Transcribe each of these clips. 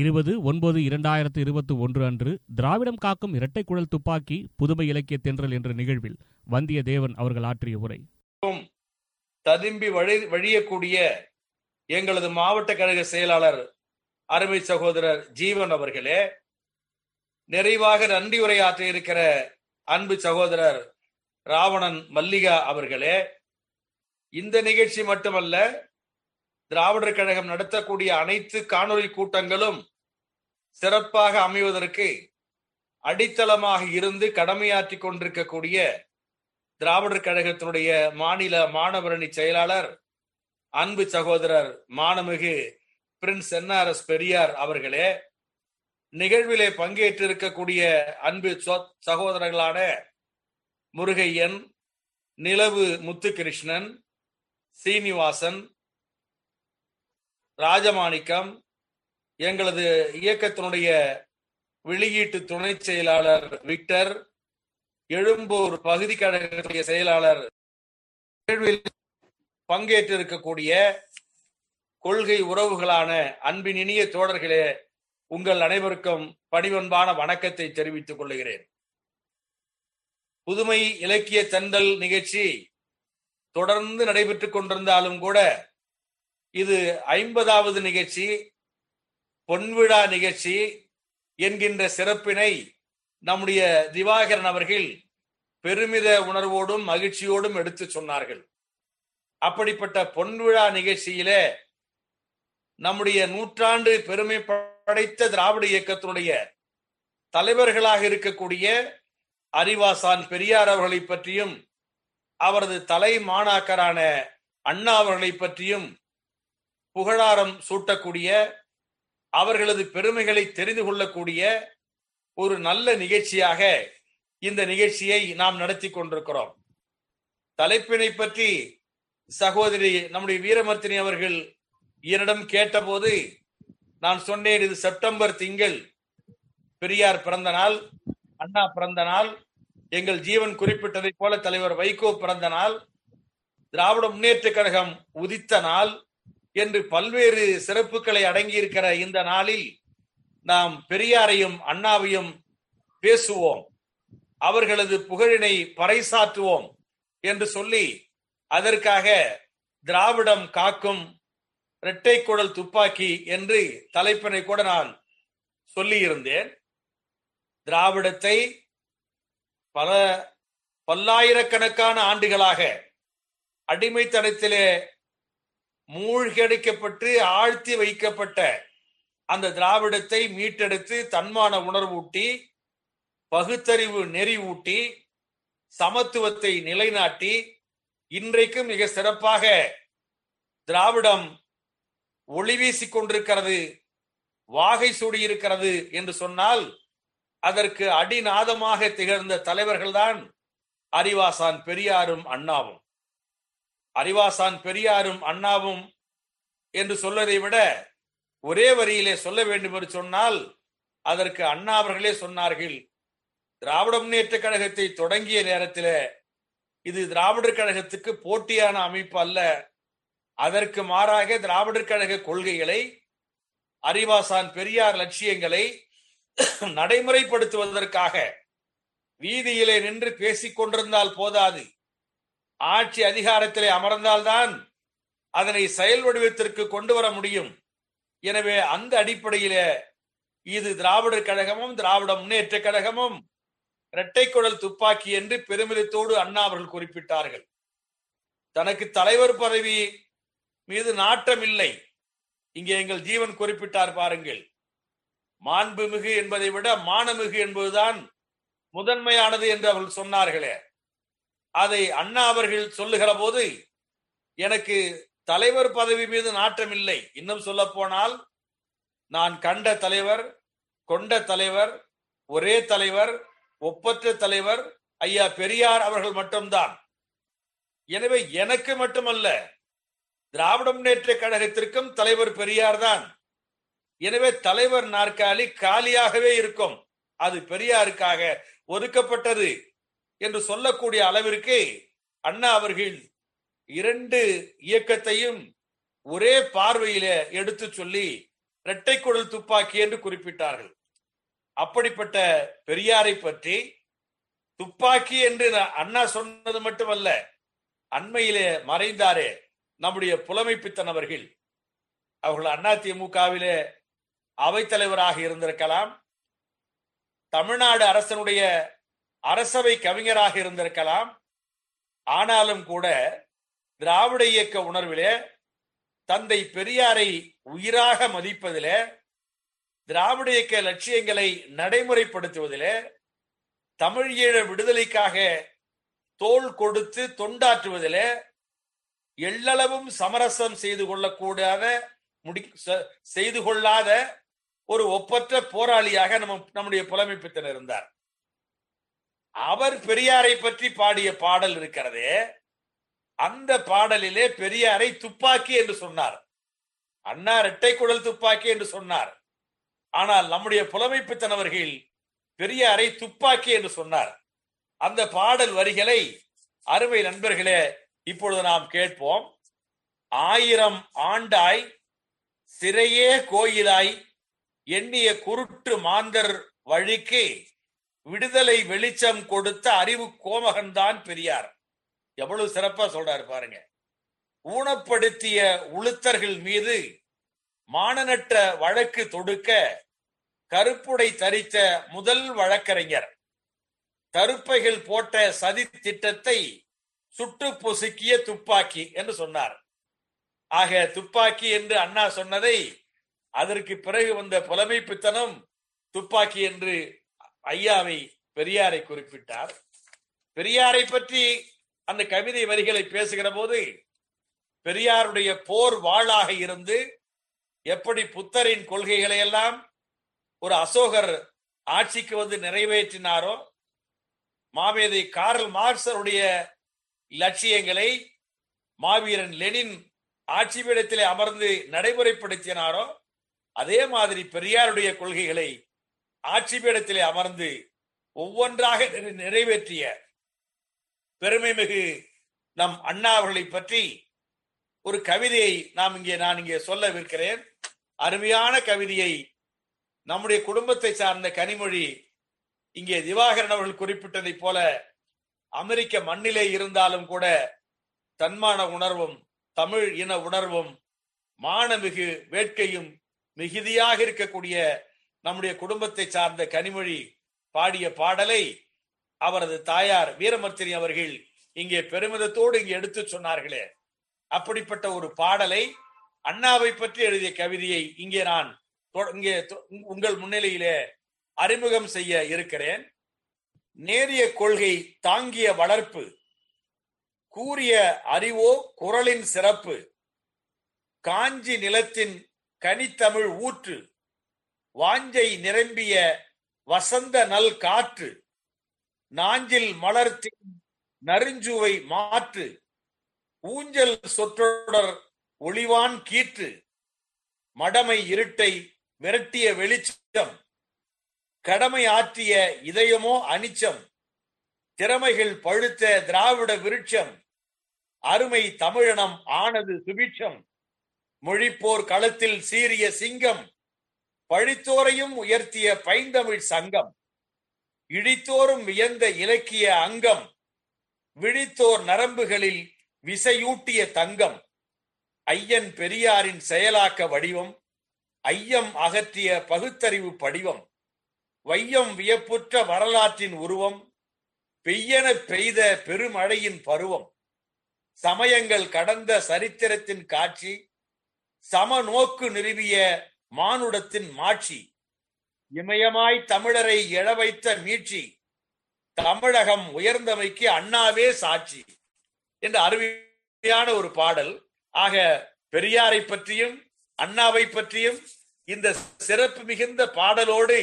20/9/2021 அன்று திராவிடம் காக்கும் இரட்டைக்குழல் துப்பாக்கி புதுமை இலக்கிய தென்றல் என்ற நிகழ்வில் வந்தியத்தேவன் அவர்கள் ஆற்றிய உரை. ததும்பி வழியக்கூடிய எங்களது மாவட்ட கழக செயலாளர் அருமை சகோதரர் ஜீவன் அவர்களே, நிறைவாக நன்றி உரையாற்ற இருக்கிற அன்பு சகோதரர் ராவணன் மல்லிகா அவர்களே, இந்த நிகழ்ச்சி மட்டுமல்ல, திராவிடர் கழகம் நடத்தக்கூடிய அனைத்து காணொலி கூட்டங்களும் சிறப்பாக அமைவதற்கு அடித்தளமாக இருந்து கடமையாற்றி கொண்டிருக்கக்கூடிய திராவிடர் கழகத்தினுடைய மாநில மாணவரணி செயலாளர் அன்பு சகோதரர் மானமிகு பிரின்ஸ் NRS பெரியார் அவர்களே, நிகழ்விலே பங்கேற்றிருக்கக்கூடிய அன்பு சகோதரர்களான முருகையன், நிலவு முத்துகிருஷ்ணன், சீனிவாசன், ராஜமாணிக்கம், எங்களது இயக்கத்தினுடைய வெளியீட்டு துணை செயலாளர் விக்டர், எழும்பூர் பகுதி கழகத்தினுடைய செயலாளர், பங்கேற்றிருக்கக்கூடிய கொள்கை உறவுகளான அன்பின் இனிய தோழர்களே, உங்கள் அனைவருக்கும் பணிவன்பான வணக்கத்தை தெரிவித்துக் கொள்கிறேன். புதுமை இலக்கிய தென்றல் நிகழ்ச்சி தொடர்ந்து நடைபெற்றுக் கொண்டிருந்தாலும் கூட இது 50வது நிகழ்ச்சி, பொன்விழா நிகழ்ச்சி என்கின்ற சிறப்பினை நம்முடைய திவாகரன் அவர்கள் பெருமித உணர்வோடும் மகிழ்ச்சியோடும் எடுத்து சொன்னார்கள். அப்படிப்பட்ட பொன்விழா நிகழ்ச்சியில நம்முடைய நூற்றாண்டு பெருமை படைத்த திராவிட இயக்கத்தினுடைய தலைவர்களாக இருக்கக்கூடிய அறிவாசான் பெரியார் அவர்களை பற்றியும் அவரது தலை மாணாக்கரான அண்ணா அவர்களை பற்றியும் புகழாரம் சூட்டக்கூடிய, அவர்களது பெருமைகளை தெரிந்து கொள்ளக்கூடிய ஒரு நல்ல நிகழ்ச்சியாக இந்த நிகழ்ச்சியை நாம் நடத்தி கொண்டிருக்கிறோம். தலைப்பினை பற்றி சகோதரி நம்முடைய வீரமர்த்தினி அவர்கள் என்னிடம் கேட்டபோது நான் சொன்னேன், இது செப்டம்பர் திங்கள், பெரியார் பிறந்த நாள், அண்ணா பிறந்த நாள், எங்கள் ஜீவன் குறிப்பிட்டதை போல தலைவர் வைகோ பிறந்த நாள், திராவிட முன்னேற்ற கழகம் உதித்த நாள் என்று பல்வேறு சிறப்புகளை அடங்கியிருக்கிற இந்த நாளில் நாம் பெரியாரையும் அண்ணாவையும் பேசுவோம், அவர்களது புகழினை பறைசாற்றுவோம் என்று சொல்லி, அதற்காக திராவிடம் காக்கும் இரட்டைக்குழல் துப்பாக்கி என்று தலைப்பினை கூட நான் சொல்லியிருந்தேன். திராவிடத்தை பல பல்லாயிரக்கணக்கான ஆண்டுகளாக அடிமைத்தனத்திலே மூழ்கடிக்கப்பட்டு ஆழ்த்தி வைக்கப்பட்ட அந்த திராவிடத்தை மீட்டெடுத்து தன்மான உணர்வூட்டி, பகுத்தறிவு நெறி ஊட்டி, சமத்துவத்தை நிலைநாட்டி, இன்றைக்கும் மிக சிறப்பாக திராவிடம் ஒளி வீசிக் கொண்டிருக்கிறது, வாகை சூடியிருக்கிறது என்று சொன்னால் அதற்கு அடிநாதமாக திகழ்ந்த தலைவர்கள்தான் அறிவாசான் பெரியாரும் அண்ணாவும். அறிவாசான் பெரியாரும் அண்ணாவும் என்று சொல்வதை விட ஒரே வரியிலே சொல்ல வேண்டும் என்று சொன்னால் அதற்கு அண்ணா அவர்களே சொன்னார்கள், திராவிட முன்னேற்ற கழகத்தை தொடங்கிய நேரத்தில் இது திராவிடர் கழகத்துக்கு போட்டியான அமைப்பு அல்ல, அதற்கு மாறாக திராவிடர் கழக கொள்கைகளை, அறிவாசான் பெரியார் லட்சியங்களை நடைமுறைப்படுத்துவதற்காக வீதியிலே நின்று பேசிக் கொண்டிருந்தால் போதாது, ஆட்சி அதிகாரத்திலே அமர்ந்தால்தான் அதனை செயல் வடிவத்திற்கு கொண்டு வர முடியும். எனவே அந்த அடிப்படையில இது திராவிடர் கழகமும் திராவிட முன்னேற்ற கழகமும் இரட்டைக்குழல் துப்பாக்கி என்று பெருமிதத்தோடு அண்ணா அவர்கள் குறிப்பிட்டார்கள். தனக்கு தலைவர் பதவி மீது நாட்டம் இல்லை, இங்கே எங்கள் ஜீவன் குறிப்பிட்டார் பாருங்கள், மாண்புமிகு என்பதை விட மானமிகு என்பதுதான் முதன்மையானது என்று அவர்கள் சொன்னார்களே, அதை அண்ணா அவர்கள் சொல்லுகிற போது எனக்கு தலைவர் பதவி மீது நாட்டம் இல்லை, இன்னும் சொல்ல போனால் நான் கண்ட தலைவர், கொண்ட தலைவர், ஒரே தலைவர், ஒப்பற்ற தலைவர் ஐயா பெரியார் அவர்கள் மட்டும்தான். எனவே எனக்கு மட்டுமல்ல, திராவிட முன்னேற்ற கழகத்திற்கும் தலைவர் பெரியார் தான். எனவே தலைவர் நாற்காலி காலியாகவே இருக்கும், அது பெரியாருக்காக ஒதுக்கப்பட்டது என்று சொல்லக்கூடிய அளவிற்கு அண்ணா அவர்கள் இரண்டு இயக்கத்தையும் ஒரே பார்வையில எடுத்து சொல்லி இரட்டை குழல் துப்பாக்கி என்று குறிப்பிட்டார்கள். அப்படிப்பட்ட பெரியாரை பற்றி துப்பாக்கி என்று அண்ணா சொன்னது மட்டுமல்ல, அண்மையிலே மறைந்தாரே நம்முடைய புலமை பித்தன் அவர்கள். அவர்கள் அதிமுகவிலே அவைத்தலைவராக இருந்திருக்கலாம், தமிழ்நாடு அரசனுடைய அரசவை கவிஞராக இருந்திருக்கலாம். ஆனாலும் கூட திராவிட இயக்க உணர்விலே தந்தை பெரியாரை உயிராக மதிப்பதிலே, திராவிட இயக்க லட்சியங்களை நடைமுறைப்படுத்துவதிலே, தமிழ் ஈழ விடுதலைக்காக தோள் கொடுத்து தொண்டாற்றுவதிலே எல்லளவும் சமரசம் செய்து கொள்ளாத ஒரு ஒப்பற்ற போராளியாக நம்முடைய புலமை பித்தன் இருந்தார். அவர் பெரியாரை பற்றி பாடிய பாடல் இருக்கிறதே, அந்த பாடலிலே பெரியாரை துப்பாக்கி என்று சொன்னார், அண்ணா இரட்டை குழல் துப்பாக்கி என்று சொன்னார். ஆனால் நம்முடைய புலமை பித்தன் அவர்கள் பெரியாரை துப்பாக்கி என்று சொன்னார். அந்த பாடல் வரிகளை அருமை நண்பர்களே இப்பொழுது நாம் கேட்போம். 1000 ஆண்டாய் சிறையே கோயிலாய் எண்ணிய குருட்டு மாந்தர் வழிக்கு விடுதலை வெளிச்சம் கொடுத்த அறிவு கோமகன்தான் பெரியார். எவ்வளவு சிறப்பா சொல்றாரு பாருங்க. ஊனப்படுத்திய உளுத்தர்கள் மீது மானனற்ற வழக்கு தொடுக்க கருப்புடை தரித்த முதல் வழக்கறிஞர், கருப்பைகள் போட்ட சதி திட்டத்தை சுட்டு பொசுக்கிய துப்பாக்கி என்று சொன்னார். ஆக துப்பாக்கி என்று அண்ணா சொன்னதை அதற்கு பிறகு வந்த புலமை பித்தனும் துப்பாக்கி என்று ஐயாவை பெரியாரை குறிப்பிட்டார். பெரியாரை பற்றி அந்த கவிதை வரிகளை பேசுகிற போது பெரியாருடைய போர் வாளாக இருந்து எப்படி புத்தரின் கொள்கைகளை எல்லாம் ஒரு அசோகர் ஆட்சிக்கு வந்து நிறைவேற்றினாரோ, மாமேதை கார்ல் மார்க்ஸருடைய லட்சியங்களை மாவீரன் லெனின் ஆட்சி பீடத்திலே அமர்ந்து நடைமுறைப்படுத்தினாரோ, அதே மாதிரி பெரியாருடைய கொள்கைகளை ஆட்சி பீடத்திலே அமர்ந்து ஒவ்வொன்றாக நிறைவேற்றிய பெருமை மிகு நம் அண்ணா அவர்களை பற்றி ஒரு கவிதையை நான் இங்கே சொல்லவிருக்கிறேன். அருமையான கவிதையை நம்முடைய குடும்பத்தை சார்ந்த கனிமொழி இங்கே திவாகரன் அவர்கள் குறிப்பிட்டதை போல அமெரிக்க மண்ணிலே இருந்தாலும் கூட தன்மான உணர்வும் தமிழ் இன உணர்வும் மானமிகு வேட்கையும் மிகுதியாக இருக்கக்கூடிய நம்முடைய குடும்பத்தை சார்ந்த கனிமொழி பாடிய பாடலை அவரது தாயார் வீரமர்த்தினி அவர்கள் இங்கே பெருமிதத்தோடு இங்கே எடுத்து சொன்னார்களே, அப்படிப்பட்ட ஒரு பாடலை அண்ணாவை பற்றி எழுதிய கவிதையை இங்கே நான் உங்கள் முன்னிலையிலே அறிமுகம் செய்ய இருக்கிறேன். நேரிய கொள்கை தாங்கிய வளர்ப்பு, கூரிய அறிவோ குரலின் சிறப்பு, காஞ்சி நிலத்தின் கனித்தமிழ் ஊற்று, வாஞ்சை நிரம்பிய வசந்த நல் காற்று, நாஞ்சில் மலர்த்தின் நறுஞ்சுவை மாற்று, ஊஞ்சல் சொற்றொடர் ஒளிவான் கீற்று, மடமை இருட்டை விரட்டிய வெளிச்சம், கடமை ஆற்றிய இதயமோ அனிச்சம், திறமைகள் பழுத்த திராவிட விருட்சம், அருமை தமிழனம் ஆனது சுபிட்சம், மொழிப்போர் களத்தில் சீரிய சிங்கம், பழித்தோரையும் உயர்த்திய பைந்தமிழ் சங்கம், இழித்தோரும் வியந்த இலக்கிய அங்கம், விழித்தோர் நரம்புகளில் விசையூட்டிய தங்கம், ஐயன் பெரியாரின் செயலாக்க வடிவம், ஐயம் அகற்றிய பகுத்தறிவு படிவம், வையம் வியப்புற்ற வரலாற்றின் உருவம், பெய்யன பெய்த பெருமழையின் பருவம், சமயங்கள் கடந்த சரித்திரத்தின் காட்சி, சமநோக்கு நிறுவிய மானுடத்தின் மாட்சி, இமயமாய் தமிழரை எழவைத்த மீட்சி, தமிழகம் உயர்ந்தமைக்கு அண்ணாவே சாட்சி என்ற அருமையான ஒரு பாடல். ஆக பெரியாரை பற்றியும் அண்ணாவை பற்றியும் இந்த சிறப்பு மிகுந்த பாடலோடு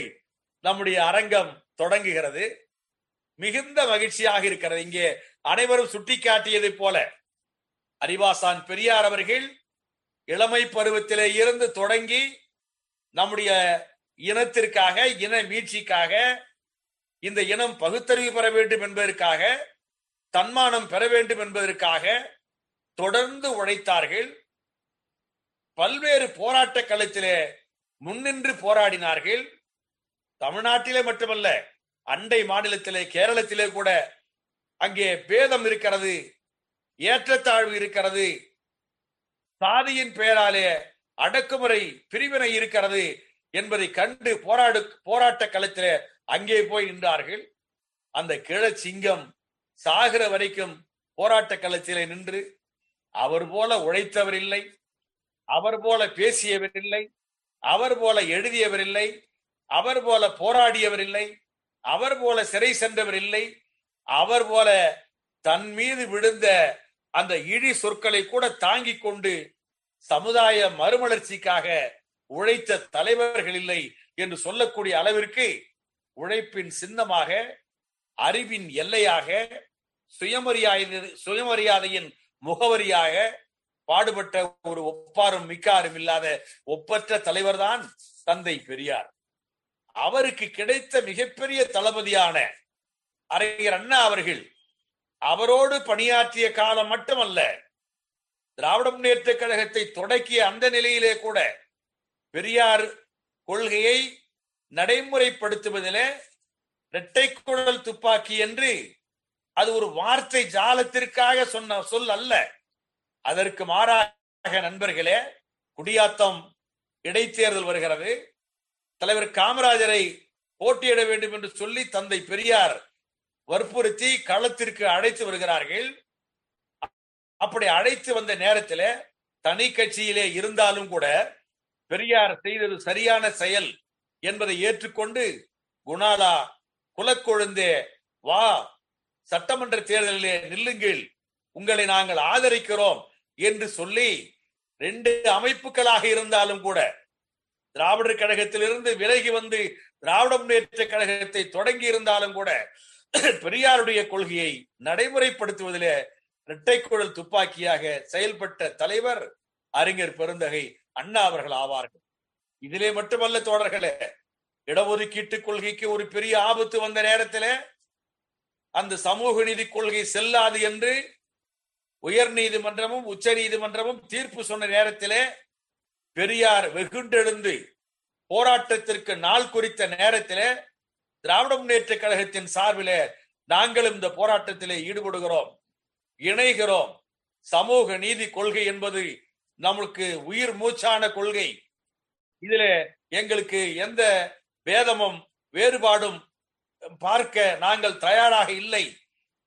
நம்முடைய அரங்கம் தொடங்குகிறது. மிகுந்த மகிழ்ச்சியாக இருக்கிறது. இங்கே அனைவரும் சுட்டிக்காட்டியதை போல அறிவாசான் பெரியார் அவர்கள் இளமை பருவத்திலே இருந்து தொடங்கி நம்முடைய இனத்திற்காக, இன மீட்சிக்காக, இந்த இனம் பகுத்தறிவு பெற வேண்டும் என்பதற்காக, தன்மானம் பெற வேண்டும் என்பதற்காக தொடர்ந்து உழைத்தார்கள். பல்வேறு போராட்ட களத்திலே முன்னின்று போராடினார்கள். தமிழ்நாட்டிலே மட்டுமல்ல, அண்டை மாநிலத்திலே கேரளத்திலே கூட அங்கே பேதம் இருக்கிறது, ஏற்றத்தாழ்வு இருக்கிறது, சாதியின் பெயராலே அடக்குமுறை பிரிவினை இருக்கிறது என்பதை கண்டு போராட்ட களத்திலே அங்கே போய் நின்றார்கள். அந்த கிழச்சிங்கம் சாகிற வரைக்கும் போராட்ட களத்திலே நின்று அவர் போல உழைத்தவர் இல்லை, அவர் போல பேசியவர் இல்லை, அவர் போல எழுதியவர் இல்லை, அவர் போல போராடியவர் இல்லை, அவர் போல சிறை சென்றவர் இல்லை, அவர் போல தன் மீது விழுந்த அந்த இழி சொற்களை கூட தாங்கிக் கொண்டு சமுதாய மறுமலர்ச்சிக்காக உழைத்த தலைவர்கள் இல்லை என்று சொல்லக்கூடிய அளவிற்கு உழைப்பின் சின்னமாக, அறிவின் எல்லையாக, சுயமரியாதையின் முகவரியாக பாடுபட்ட ஒரு ஒப்பாரும் மிக்காரும் இல்லாத ஒப்பற்ற தலைவர் தான் தந்தை பெரியார். அவருக்கு கிடைத்த மிகப்பெரிய தளபதியான அறிஞர் அண்ணா அவர்கள் அவரோடு பணியாற்றிய காலம் மட்டுமல்ல, திராவிட முன்னேற்ற கழகத்தை தொடக்கிய அந்த நிலையிலே கூட பெரியார் கொள்கையை நடைமுறைப்படுத்துவதிலே இரட்டை குழல் துப்பாக்கி என்று அது ஒரு வார்த்தை ஜாலத்திற்காக சொன்ன சொல் அல்ல. அதற்கு மாறாக நண்பர்களே, குடியாத்தம் இடைத்தேர்தல் வருகிறது, தலைவர் காமராஜரை போட்டியிட வேண்டும் என்று சொல்லி தந்தை பெரியார் வற்புறுத்தி களத்திற்கு அழைத்து வருகிறார்கள். அப்படி அழைத்து வந்த நேரத்தில் தனி கட்சியிலே இருந்தாலும் கூட பெரியார் செய்தது சரியான செயல் என்பதை ஏற்றுக்கொண்டு குணாலா, குலக்கொழுந்தே வா, சட்டமன்ற தேர்தலிலே நில்லுங்கள், உங்களை நாங்கள் ஆதரிக்கிறோம் என்று சொல்லி ரெண்டு அமைப்புகளாக இருந்தாலும் கூட திராவிடர் கழகத்திலிருந்து விலகி வந்து திராவிட முன்னேற்ற கழகத்தை தொடங்கி இருந்தாலும் கூட பெரியாருடைய கொள்கையை நடைமுறைப்படுத்துவதிலே இரட்டை குழல் துப்பாக்கியாக செயல்பட்ட தலைவர் அறிஞர் பெருந்தகை அண்ணா அவர்கள் ஆவார்கள். இதிலே மட்டுமல்ல தோழர்களே, இடஒதுக்கீட்டு கொள்கைக்கு ஒரு பெரிய ஆபத்து வந்த நேரத்தில் அந்த சமூக நீதி கொள்கை செல்லாது என்று உயர் நீதிமன்றமும் உச்ச நீதிமன்றமும் தீர்ப்பு சொன்ன நேரத்திலே பெரியார் வெகுண்டெழுந்து போராட்டத்திற்கு நாள் குறித்த நேரத்திலே திராவிட முன்னேற்ற கழகத்தின் சார்பிலே நாங்களும் இந்த போராட்டத்திலே ஈடுபடுகிறோம், இணைகிறோம், சமூக நீதி கொள்கை என்பது நமக்கு உயிர் மூச்சான கொள்கை, இதுல எங்களுக்கு எந்த வேதமும் வேறுபாடும் பார்க்க நாங்கள் தயாராக இல்லை,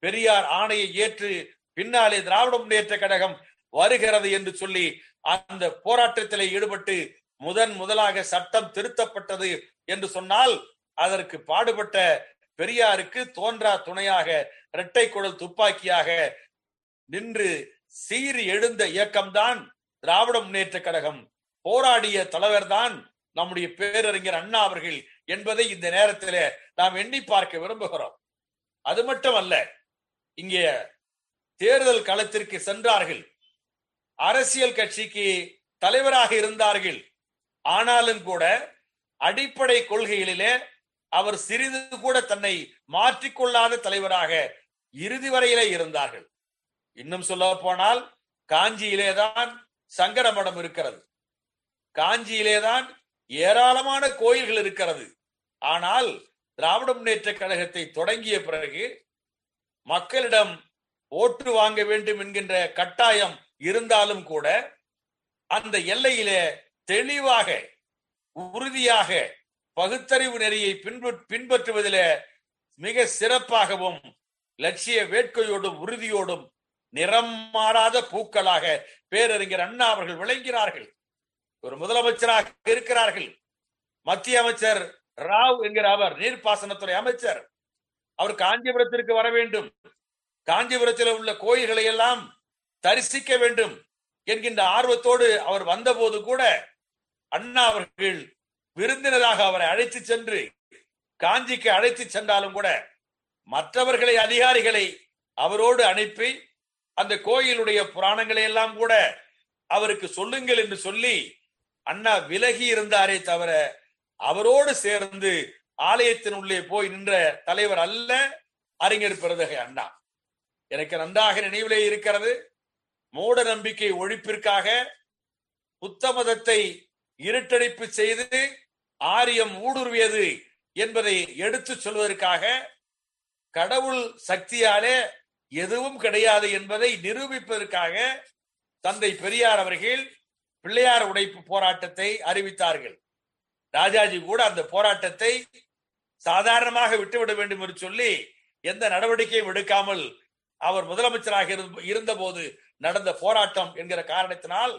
பெரியார் ஆணையை ஏற்று பின்னாலே திராவிட முன்னேற்ற கழகம் வருகிறது என்று சொல்லி அந்த போராட்டத்திலே ஈடுபட்டு முதலாக சட்டம் திருத்தப்பட்டது என்று சொன்னால் அதற்கு பாடுபட்ட பெரியாருக்கு தோன்றா துணையாக இரட்டை குழல் துப்பாக்கியாக நின்று சீறி எழுந்த இயக்கம்தான் திராவிட முன்னேற்ற கழகம், போராடிய தலைவர்தான் நம்முடைய பேரறிஞர் அண்ணா அவர்கள் என்பதை இந்த நேரத்தில் நாம் எண்ணி பார்க்க விரும்புகிறோம். அது மட்டுமல்ல, இங்கே தேர்தல் களத்திற்கு சென்றார்கள், அரசியல் கட்சிக்கு தலைவராக இருந்தார்கள், ஆனாலும் கூட அடிப்படை கொள்கைகளிலே அவர் சிறிது கூட தன்னை மாற்றிக்கொள்ளாத தலைவராக இறுதி வரையிலே இருந்தார்கள். இன்னும் சொல்ல போனால் காஞ்சியிலேதான் சங்கர மடம் இருக்கிறது, காஞ்சியிலேதான் ஏராளமான கோயில்கள் இருக்கிறது. ஆனால் திராவிட முன்னேற்ற கழகத்தை தொடங்கிய பிறகு மக்களிடம் ஓட்டு வாங்க வேண்டும் என்கின்ற கட்டாயம் இருந்தாலும் கூட அந்த எல்லையிலே தெளிவாக உறுதியாக பகுத்தறிவு நெறியை பின்பற்றுவதிலே மிக சிறப்பாகவும் லட்சிய வேட்கையோடும் உறுதியோடும் நிறம் மாறாத பூக்களாக பேரறிஞர் அண்ணா அவர்கள் விளங்கினார்கள். ஒரு முதலமைச்சராக இருக்கிறார்கள், மத்திய அமைச்சர் ராவ் என்கிற அவர் நீர்ப்பாசனத்துறை அமைச்சர், அவர் காஞ்சிபுரத்திற்கு வர வேண்டும், காஞ்சிபுரத்தில் உள்ள கோயில்களை எல்லாம் தரிசிக்க வேண்டும் என்கின்ற ஆர்வத்தோடு அவர் வந்தபோது கூட அண்ணா அவர்கள் விருந்தினராக அவரை அழைத்து சென்று காஞ்சிக்கு அழைத்து சென்றாலும் கூட மற்றவர்களை அதிகாரிகளை அவரோடு அனுப்பி அந்த கோயிலுடைய புராணங்களை எல்லாம் கூட அவருக்கு சொல்லுங்கள் என்று சொல்லி அண்ணா விலகி இருந்தாரே தவிர அவரோடு சேர்ந்து ஆலயத்தின் உள்ளே போய் நின்ற தலைவர் அல்ல அறிஞர் பெருந்தகை அண்ணா. எனக்கு நன்றாக நினைவிலே இருக்கிறது, மூட நம்பிக்கை ஒழிப்பிற்காக புத்த மதத்தை இருட்டடைப்பு செய்து ஆரியம் ஊடுருவியது என்பதை எடுத்து சொல்வதற்காக கடவுள் சக்தியாலே எதுவும் கிடையாது என்பதை நிரூபிப்பதற்காக தந்தை பெரியார் அவர்கள் பிள்ளையார் உடைப்பு போராட்டத்தை அறிவித்தார்கள். ராஜாஜி கூட அந்த போராட்டத்தை சாதாரணமாக விட்டுவிட வேண்டும் என்று சொல்லி எந்த நடவடிக்கையும் எடுக்காமல் அவர் முதலமைச்சராக இருந்த போது நடந்த போராட்டம் என்கிற காரணத்தினால்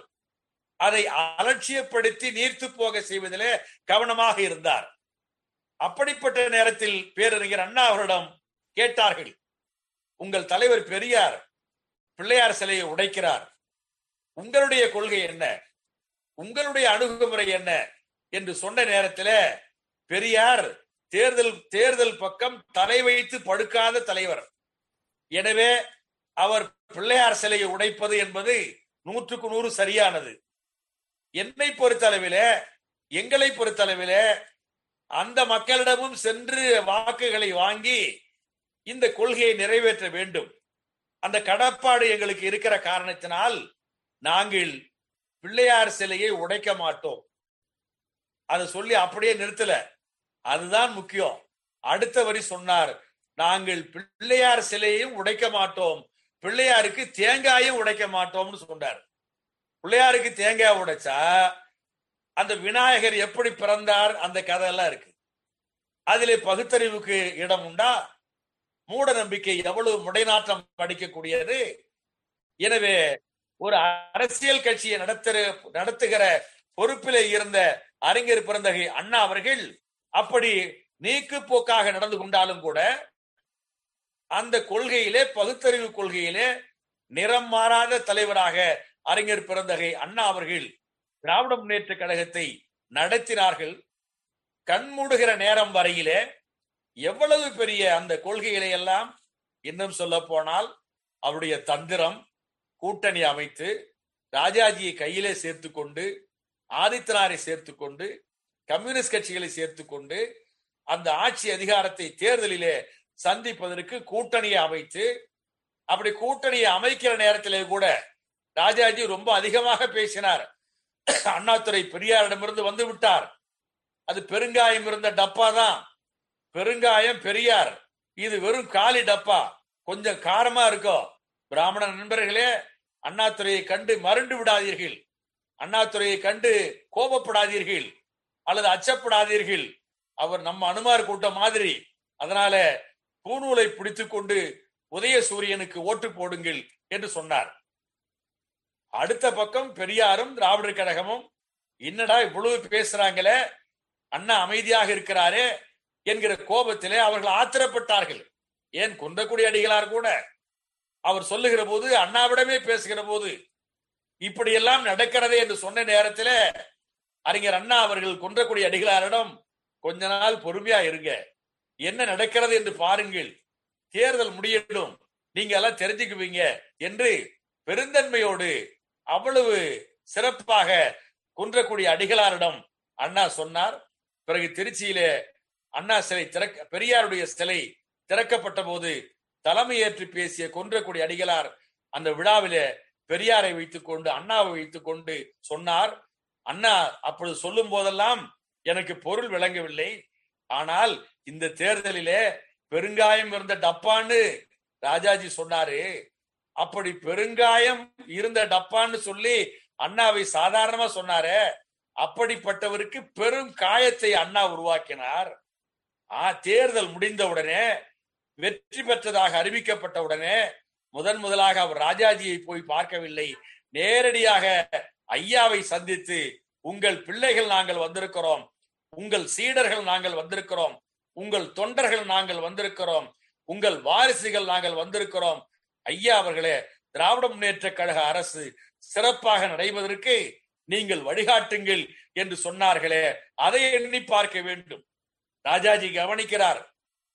அதை அலட்சியப்படுத்தி நீர்த்து போக செய்வதிலே கவனமாக இருந்தார். அப்படிப்பட்ட நேரத்தில் பேரறிஞர் அண்ணா அவரிடம் கேட்டார்கள், உங்கள் தலைவர் பெரியார் பிள்ளையார் சிலையை உடைக்கிறார், உங்களுடைய கொள்கை என்ன, உங்களுடைய அணுகுமுறை என்ன என்று சொன்ன நேரத்தில் பெரியார் தேர்தல் பக்கம் தலை வைத்து படுக்காத தலைவர். எனவே அவர் பிள்ளையார் சிலையை உடைப்பது என்பது 100% சரியானது. என்னை பொறுத்தளவில, எங்களை பொறுத்தளவில அந்த மக்களிடமும் சென்று வாக்குகளை வாங்கி இந்த கொள்கையை நிறைவேற்ற வேண்டும். அந்த கடப்பாடு எங்களுக்கு இருக்கிற காரணத்தினால் நாங்கள் பிள்ளையார் சிலையை உடைக்க மாட்டோம். அதை சொல்லி அப்படியே நிறுத்தல, அதுதான் முக்கியம். அடுத்த வரி சொன்னார், நாங்கள் பிள்ளையார் சிலையையும் உடைக்க மாட்டோம், பிள்ளையாருக்கு தேங்காயும் உடைக்க மாட்டோம்னு சொன்னார். பிள்ளையாருக்கு தேங்காய் உடைச்சா அந்த விநாயகர் எப்படி பிறந்தார் அந்த கதையெல்லாம் இருக்கு. அதிலே பகுத்தறிவுக்கு இடம் உண்டா? மூட நம்பிக்கை எவ்வளவு முடைநாற்றம் அடிக்கக்கூடியது. எனவே ஒரு அரசியல் கட்சியை நடத்துகிற பொறுப்பிலே இருந்த அறிஞர் பெருந்தகை அண்ணா அவர்கள் அப்படி நீக்கு போக்காக நடந்து கொண்டாலும் கூட அந்த கொள்கையிலே, பகுத்தறிவு கொள்கையிலே நிறம் மாறாத தலைவராக அறிஞர் பெருந்தகை அண்ணா அவர்கள் திராவிட முன்னேற்ற கழகத்தை நடத்தினார்கள். கண்மூடுகிற நேரம் வரையிலே எவ்வளவு பெரிய அந்த கொள்கைகளை எல்லாம், இன்னும் சொல்ல போனால் அவருடைய தந்திரம், கூட்டணி அமைத்து ராஜாஜியை கையிலே சேர்த்து கொண்டு, ஆதித்தனாரை சேர்த்து கொண்டு, கம்யூனிஸ்ட் கட்சிகளை சேர்த்து கொண்டு அந்த ஆட்சி அதிகாரத்தை தேர்தலிலே சந்திப்பதற்கு கூட்டணியை அமைத்து, அப்படி கூட்டணியை அமைக்கிற நேரத்திலே கூட ராஜாஜி ரொம்ப அதிகமாக பேசினார். அண்ணாதுரை பெரியாரிடமிருந்து வந்து விட்டார். அது பெருங்காயம் இருந்த டப்பா தான். பெருங்காயம் பெரியார், இது வெறும் காலி டப்பா, கொஞ்சம் காரமா இருக்கும். பிராமண நண்பர்களே, அண்ணாதுரையை கண்டு மருண்டு விடாதீர்கள், அண்ணாதுரையை கண்டு கோபப்படாதீர்கள் அல்லது அச்சப்படாதீர்கள். அவர் நம்ம அனுமார் கூட்டம் மாதிரி. அதனால பூநூலை பிடித்துக் கொண்டு உதயசூரியனுக்கு ஓட்டு போடுங்கள் என்று சொன்னார். அடுத்த பக்கம் பெரியாரும் திராவிடர் கழகமும் என்னடா இவ்வளவு பேசுறாங்களே, அண்ணா அமைதியாக இருக்கிறாரே என்கிற கோபத்திலே அவர்கள் ஆத்திரப்பட்டார்கள். ஏன், குன்றக்குடி அடிகளார் கூட அவர் சொல்லுகிற போது, அண்ணாவிடமே பேசுகிற போது இப்படியெல்லாம் நடக்கிறதே என்று சொன்ன நேரத்தில் அறிஞர் அண்ணா அவர்கள் குன்றக்குடி அடிகளாரிடம், கொஞ்ச நாள் பொறுமையா இருங்க, என்ன நடக்கிறது என்று பாருங்கள், தேர்தல் முடியட்டும், நீங்க எல்லாம் தெரிஞ்சுக்குவீங்க என்று பெருந்தன்மையோடு அவ்வளவு சிறப்பாக குன்றக்குடி அடிகளாரிடம் அண்ணா சொன்னார். பிறகு திருச்சியிலே அண்ணா சிலை பெரியாருடைய சிலை திறக்கப்பட்ட போது தலைமையேற்று பேசிய குன்றக்குடி அடிகளார் அந்த விழாவிலே பெரியாரை வைத்துக் கொண்டு அண்ணாவை வைத்துக் கொண்டு சொன்னார். அண்ணா அப்பொழுது சொல்லும் போதெல்லாம் எனக்கு பொருள் விளங்கவில்லை, ஆனால் இந்த தேர்தலிலே பெருங்காயம் இருந்த டப்பான்னு ராஜாஜி சொன்னாரு, அப்படி பெருங்காயம் இருந்த டப்பான்னு சொல்லி அண்ணாவை சாதாரணமா சொன்னாரு, அப்படிப்பட்டவருக்கு பெரும் காயத்தை அண்ணா உருவாக்கினார். தேர்தல் முடிந்த உடனே, வெற்றி பெற்றதாக அறிவிக்கப்பட்ட உடனே முதலாக அவர் ராஜாஜியை போய் பார்க்கவில்லை, நேரடியாக ஐயாவை சந்தித்து, உங்கள் பிள்ளைகள் நாங்கள் வந்திருக்கிறோம், உங்கள் சீடர்கள் நாங்கள் வந்திருக்கிறோம், உங்கள் தொண்டர்கள் நாங்கள் வந்திருக்கிறோம், உங்கள் வாரிசுகள் நாங்கள் வந்திருக்கிறோம், ஐயா அவர்களே, திராவிட முன்னேற்ற கழக அரசு சிறப்பாக நடைபெறுவதற்கு நீங்கள் வழிகாட்டுங்கள் என்று சொன்னார்களே, அதை எண்ணி பார்க்க வேண்டும். ராஜாஜி கவனிக்கிறார்,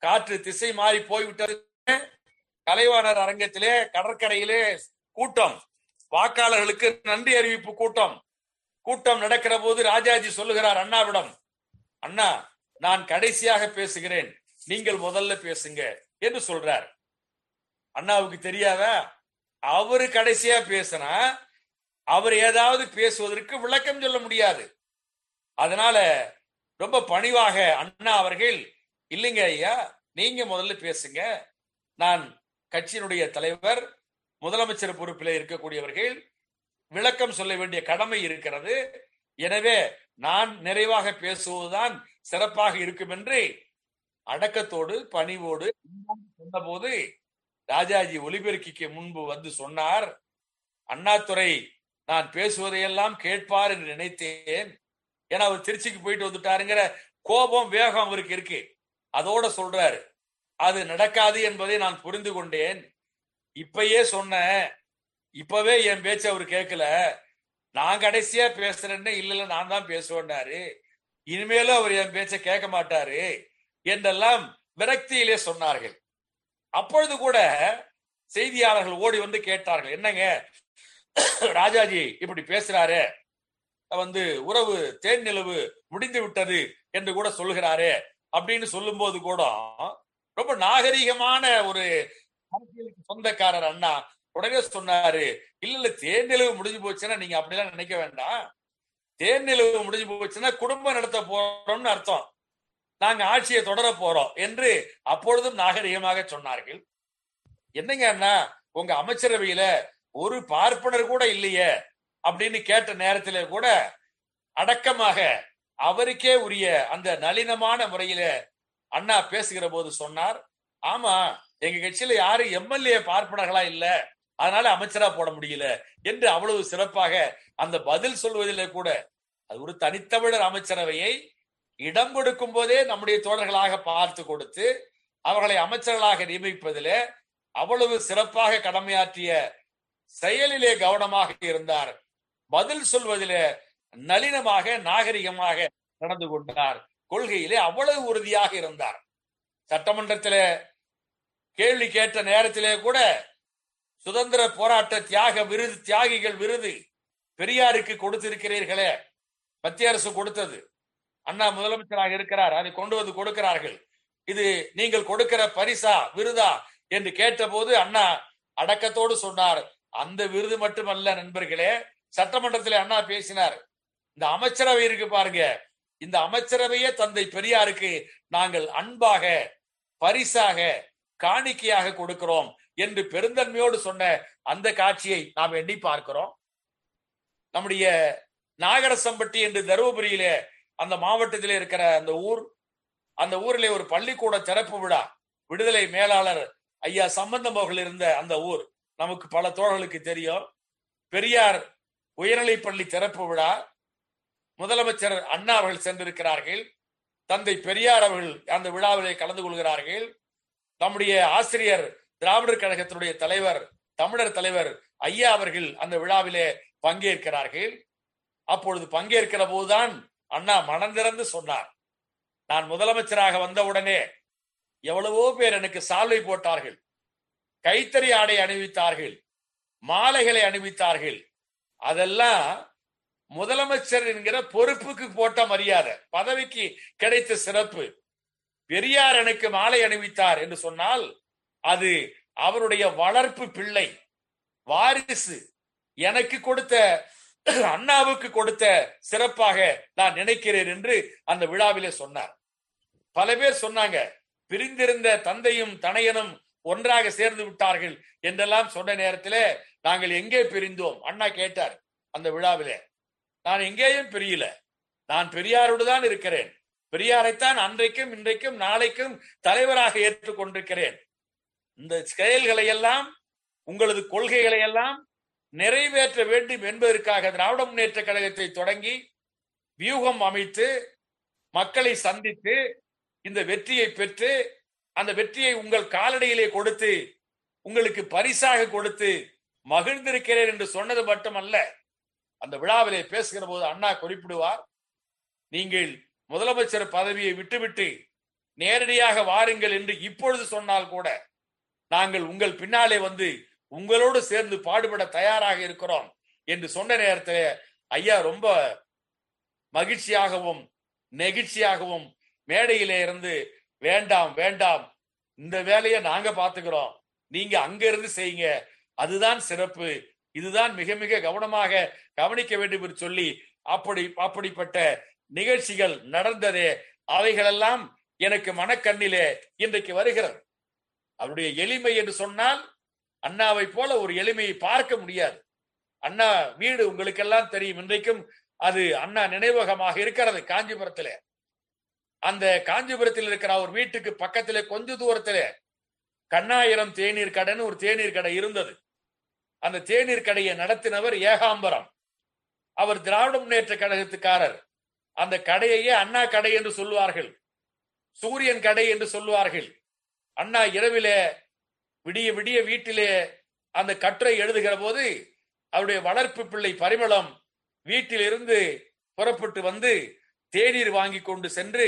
காற்று திசை மாறி போய்விட்டது. கலைவாணர் அரங்கத்திலே கடற்கரையிலே கூட்டம், வாக்காளர்களுக்கு நன்றி அறிவிப்பு கூட்டம். கூட்டம் நடக்கிற போது ராஜாஜி சொல்லுகிறார் அண்ணாவிடம், அண்ணா நான் கடைசியாக பேசுகிறேன், நீங்கள் முதல்ல பேசுங்க என்று சொல்றார். அண்ணாவுக்கு தெரியாதா, அவரு கடைசியா பேசினா அவர் ஏதாவது பேசுவதற்கு விளக்கம் சொல்ல முடியாது. அதனால ரொம்ப பணிவாக அண்ணா அவர்கள், இல்லைங்க ஐயா, நீங்க முதல்ல பேசுங்க, நான் கட்சியினுடைய தலைவர், முதலமைச்சர் பொறுப்பில் இருக்கக்கூடியவர்கள், விளக்கம் சொல்ல வேண்டிய கடமை இருக்கிறது, எனவே நான் நிறைவாக பேசுவதுதான் சிறப்பாக இருக்கும் என்று அடக்கத்தோடு பணிவோடு சொன்ன போது ராஜாஜி ஒலிபெருக்கிக்கு முன்பு வந்து சொன்னார், அண்ணாதுரை நான் பேசுவதையெல்லாம் கேட்பார் என்று நினைத்தேன், ஏன்னா அவர் திருச்சிக்கு போயிட்டு வந்துட்டாருங்கிற கோபம் வேகம் அவருக்கு இருக்கு, அதோட சொல்றாரு, அது நடக்காது என்பதை நான் புரிந்து கொண்டேன், இப்பயே சொன்ன, இப்பவே என் பேச்சு அவர் கேட்கல, நான் கடைசியா பேசுறேன்னு இல்ல நான் தான் பேசுவேன்னாரு, இனிமேலும் அவர் என் பேச்ச கேட்க மாட்டாரு என்றெல்லாம் விரக்தியிலே சொன்னார்கள். அப்பொழுது கூட செய்தியாளர்கள் ஓடி வந்து கேட்டார்கள், என்னங்க ராஜாஜி இப்படி பேசுறாரு, வந்து உறவு தேன் நிலவு முடிந்து விட்டது என்று கூட சொல்லுகிறாரு அப்படின்னு சொல்லும் போது கூட ரொம்ப நாகரீகமான ஒரு சொந்தக்காரர் அண்ணா உடனே சொன்னாரு, இல்ல தேன் நிலவு முடிஞ்சு போச்சுன்னா நீங்க அப்படிலாம் நினைக்க வேண்டாம், தேன் நிலவு முடிஞ்சு போச்சுன்னா குடும்பம் நடத்த போறோம்னு அர்த்தம், நாங்க ஆட்சியை தொடர போறோம் என்று அப்பொழுதும் நாகரிகமாக சொன்னார்கள். என்னங்க அண்ணா உங்க அமைச்சரவையில ஒரு பார்ப்பனர் கூட இல்லையே அப்படின்னு கேட்ட நேரத்தில கூட அடக்கமாக அவருக்கே உரிய அந்த நளினமான முறையில அண்ணா பேசுகிற போது சொன்னார், ஆமா எங்க கட்சியில யாரும் எம்எல்ஏ பார்ப்பனர்களா இல்ல, அதனால அமைச்சரா போட முடியல என்று அவ்வளவு சிறப்பாக அந்த பதில் சொல்வதிலே கூட, அது ஒரு தனித்தமிழர் அமைச்சரவையை இடம் கொடுக்கும் போதே நம்முடைய தோழர்களாக பார்த்து கொடுத்து அவர்களை அமைச்சர்களாக நியமிப்பதிலே அவ்வளவு சிறப்பாக கடமையாற்றிய செயலிலே கவனமாக இருந்தார், பதில் சொல்வதிலே நளினமாக நாகரிகமாக நடந்து கொண்டார், கொள்கையிலே அவ்வளவு உறுதியாக இருந்தார். சட்டமன்றத்திலே கேள்வி கேட்ட நேரத்திலே கூட சுதந்திர போராட்ட தியாக விருது, தியாகிகள் விருது பெரியாருக்கு கொடுத்திருக்கிறீர்களே, மத்திய அரசு கொடுத்தது, அண்ணா முதலமைச்சராக இருக்கிறார், அதை கொண்டு வந்து கொடுக்கிறார்கள், இது நீங்கள் கொடுக்கிற பரிசா விருதா என்று கேட்ட போது அண்ணா அடக்கத்தோடு சொன்னார், அந்த விருது மட்டுமல்ல நண்பர்களே, சட்டமன்றத்தில் அண்ணா பேசினார், இந்த அமைச்சரவை இருக்கு பாருங்க, இந்த அமைச்சரவையே தந்தை பெரியாருக்கு நாங்கள் அன்பாக பரிசாக காணிக்கையாக கொடுக்கிறோம் என்று பெருந்தன்மையோடு சொன்ன அந்த காட்சியை நாம் எண்ணி பார்க்கிறோம். நம்முடைய நாகரசம்பட்டி என்று தருமபுரியிலே அந்த மாவட்டத்திலே இருக்கிற அந்த ஊர், அந்த ஊரிலே ஒரு பள்ளிக்கூட திறப்பு விழா, விடுதலை மேலாளர் ஐயா சம்பந்தம் அவர்கள் இருந்த அந்த ஊர் நமக்கு பல தோழர்களுக்கு தெரியும். பெரியார் உயர்நிலைப் பள்ளி திறப்பு விழா முதலமைச்சர் அண்ணா அவர்கள் சென்றிருக்கிறார்கள், தந்தை பெரியார் அவர்கள் அந்த விழாவிலே கலந்து கொள்கிறார்கள், நம்முடைய ஆசிரியர் திராவிடர் கழகத்தினுடைய தலைவர் தமிழர் தலைவர் ஐயா அவர்கள் அந்த விழாவிலே பங்கேற்கிறார்கள். அப்பொழுது பங்கேற்கிற போதுதான் அண்ணா மனந்திறந்து சொன்னார், நான் முதலமைச்சராக வந்தவுடனே எவ்வளவோ பேர் எனக்கு சால்வை போட்டார்கள், கைத்தறி ஆடை அணிவித்தார்கள், மாலைகளை அணிவித்தார்கள், அதெல்லாம் முதலமைச்சர் என்கிற பொறுப்புக்கு போட்ட மரியாதை, பதவிக்கு கிடைத்த சிறப்பு. பெரியார் எனக்கு மாலை அணிவித்தார் என்று சொன்னால் அது அவருடைய வளர்ப்பு பிள்ளை, வாரிசு, எனக்கு கொடுத்த அண்ணாவுக்கு கொடுத்த சிறப்பாக நான் நினைக்கிறேன் என்று அந்த விழாவிலே சொன்னார். பல பேர் சொன்னாங்க, பிரிந்திருந்த தந்தையும் தனையனும் ஒன்றாக சேர்ந்து விட்டார்கள் என்றெல்லாம் சொன்ன நேரத்திலே நாங்கள் எங்கே பிரிந்தோம் அண்ணா கேட்டார் அந்த விழாவிலே, நான் எங்கேயும் பிரியல, நான் பெரியாரோடு தான் இருக்கிறேன், பெரியாரைத்தான் அன்றைக்கும் இன்றைக்கும் நாளைக்கும் தலைவராக ஏற்றுக்கொண்டிருக்கிறேன், இந்த செயல்களை எல்லாம் உங்களது கொள்கைகளை எல்லாம் நிறைவேற்ற வேண்டும் என்பதற்காக திராவிட முன்னேற்ற கழகத்தை தொடங்கி வியூகம் அமைத்து மக்களை சந்தித்து இந்த வெற்றியை பெற்று அந்த வெற்றியை உங்கள் காலடியிலே கொடுத்து உங்களுக்கு பரிசாக கொடுத்து மகிழ்ந்திருக்கிறேன் என்று சொன்னது மட்டுமல்ல, அந்த விழாவிலே பேசுகிற போது அண்ணா குறிப்பிடுவார், நீங்கள் முதலமைச்சர் பதவியை விட்டுவிட்டு நேரடியாக வாருங்கள் என்று இப்பொழுது சொன்னால் கூட நாங்கள் உங்கள் பின்னாலே வந்து உங்களோடு சேர்ந்து பாடுபட தயாராக இருக்கிறோம் என்று சொன்ன நேரத்தில் ஐயா ரொம்ப மகிழ்ச்சியாகவும் நெகிழ்ச்சியாகவும் மேடையிலே இருந்து, வேண்டாம் வேண்டாம், இந்த வேலையை நாங்க பாத்துக்கிறோம், நீங்க அங்க இருந்து செய்யுங்க, அதுதான் சிறப்பு, இதுதான் மிக மிக கவனமாக கவனிக்க வேண்டும் என்று சொல்லி அப்படிப்பட்ட நிகழ்ச்சிகள் நடந்ததே அவைகளெல்லாம் எனக்கு மனக்கண்ணிலே இன்றைக்கு வருகிறது. அவருடைய எளிமை என்று சொன்னால் அண்ணாவை போல ஒரு எளிமையை பார்க்க முடியாது. அண்ணா வீடு உங்களுக்கெல்லாம் தெரியும், இன்றைக்கும் அது அண்ணா நினைவகமாக இருக்கிறது காஞ்சிபுரத்திலே. அந்த காஞ்சிபுரத்தில் இருக்கிற ஒரு வீட்டுக்கு பக்கத்திலே கொஞ்ச தூரத்திலே கண்ணாயிரம் தேநீர் கடைன்னு ஒரு தேநீர் கடை இருந்தது. அந்த தேநீர் கடையை நடத்தினவர் ஏகாம்பரம். அவர் திராவிட முன்னேற்ற கழகத்துக்காரர். அந்த கடையையே அண்ணா கடை என்று சொல்லுவார்கள், சூரியன் கடை என்று சொல்லுவார்கள். அண்ணா இரவிலே விடிய விடிய வீட்டிலே அந்த கட்டுரை எழுதுகிற போது அவருடைய வளர்ப்பு பிள்ளை பரிமளம் வீட்டிலிருந்து புறப்பட்டு வந்து தேநீர் வாங்கி கொண்டு சென்று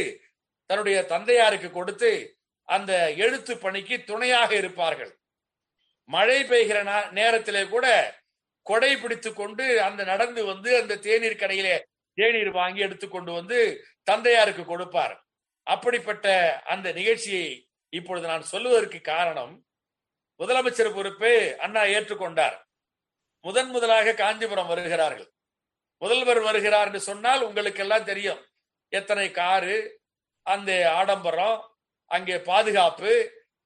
தன்னுடைய தந்தையாருக்கு கொடுத்து அந்த எழுத்து பணிக்கு துணையாக இருப்பார்கள். மழை பெய்கிற நேரத்திலே கூட கொடை பிடித்து கொண்டு அந்த நடந்து வந்து அந்த தேநீர் கடையிலே தேநீர் வாங்கி எடுத்துக்கொண்டு வந்து தந்தையாருக்கு கொடுப்பார். அப்படிப்பட்ட அந்த நிகழ்ச்சியை இப்பொழுது நான் சொல்லுவதற்கு காரணம், முதலமைச்சர் பொறுப்பை அண்ணா ஏற்றுக்கொண்டார். முதன் முதலாக காஞ்சிபுரம் வருகிறார்கள். முதல்வர் வருகிறார் என்று சொன்னால் உங்களுக்கு எல்லாம் தெரியும், எத்தனை காரு, அந்த ஆடம்பரம், அங்கே பாதுகாப்பு,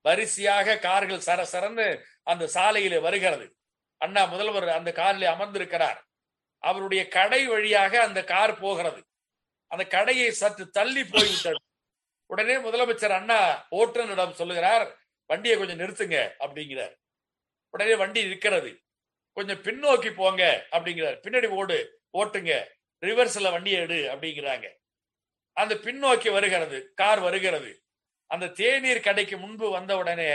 வரிசையாக கார்கள் சரசரன்னு அந்த சாலையிலே வருகிறது. அண்ணா முதல்வர் அந்த காரிலே அமர்ந்திருக்கிறார். அவருடைய கடை வழியாக அந்த கார் போகிறது. அந்த கடையை சற்று தள்ளி போய்விட்டது. உடனே முதலமைச்சர் அண்ணா ஓட்டுநரிடம் சொல்லுகிறார், வண்டியை கொஞ்சம் நிறுத்துங்க அப்படிங்கிறார். உடனே வண்டி நிற்கிறது. கொஞ்சம் பின்னோக்கி போங்க அப்படிங்கிறார். பின்னாடி ஓட்டுங்க, ரிவர்ஸ்ல வண்டியை எடு அப்படிங்கிறாங்க. அந்த பின்னோக்கி வருகிறது, கார் வருகிறது. அந்த தேநீர் கடைக்கு முன்பு வந்த உடனே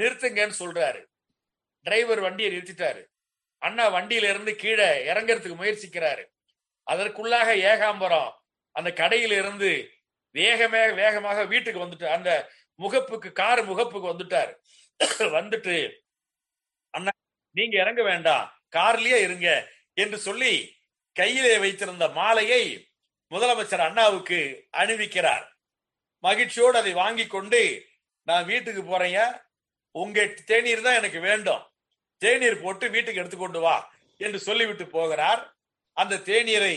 நிறுத்துங்கன்னு சொல்றாரு. டிரைவர் வண்டியை நிறுத்திட்டாரு. அண்ணா வண்டியில இருந்து கீழே இறங்கறதுக்கு முயற்சிக்கிறாரு. அதற்குள்ளாக ஏகாம்பரம் அந்த கடையில இருந்து வேகமாக வீட்டுக்கு வந்துட்டார். அந்த கார் முகப்புக்கு வந்துட்டார். வந்துட்டு அண்ணா நீங்க இறங்க வேண்டாம், கார்லயே இருங்க என்று சொல்லி கையிலே வைத்திருந்த மாலையை முதலமைச்சர் அண்ணாவுக்கு அணிவிக்கிறார். மகிழ்ச்சியோடு அதை வாங்கி கொண்டு, நான் வீட்டுக்கு போறேன், உங்க தேநீர் தான் எனக்கு வேண்டும், தேநீர் போட்டு வீட்டுக்கு எடுத்துக்கொண்டு வா என்று சொல்லிவிட்டு போகிறார். அந்த தேநீரை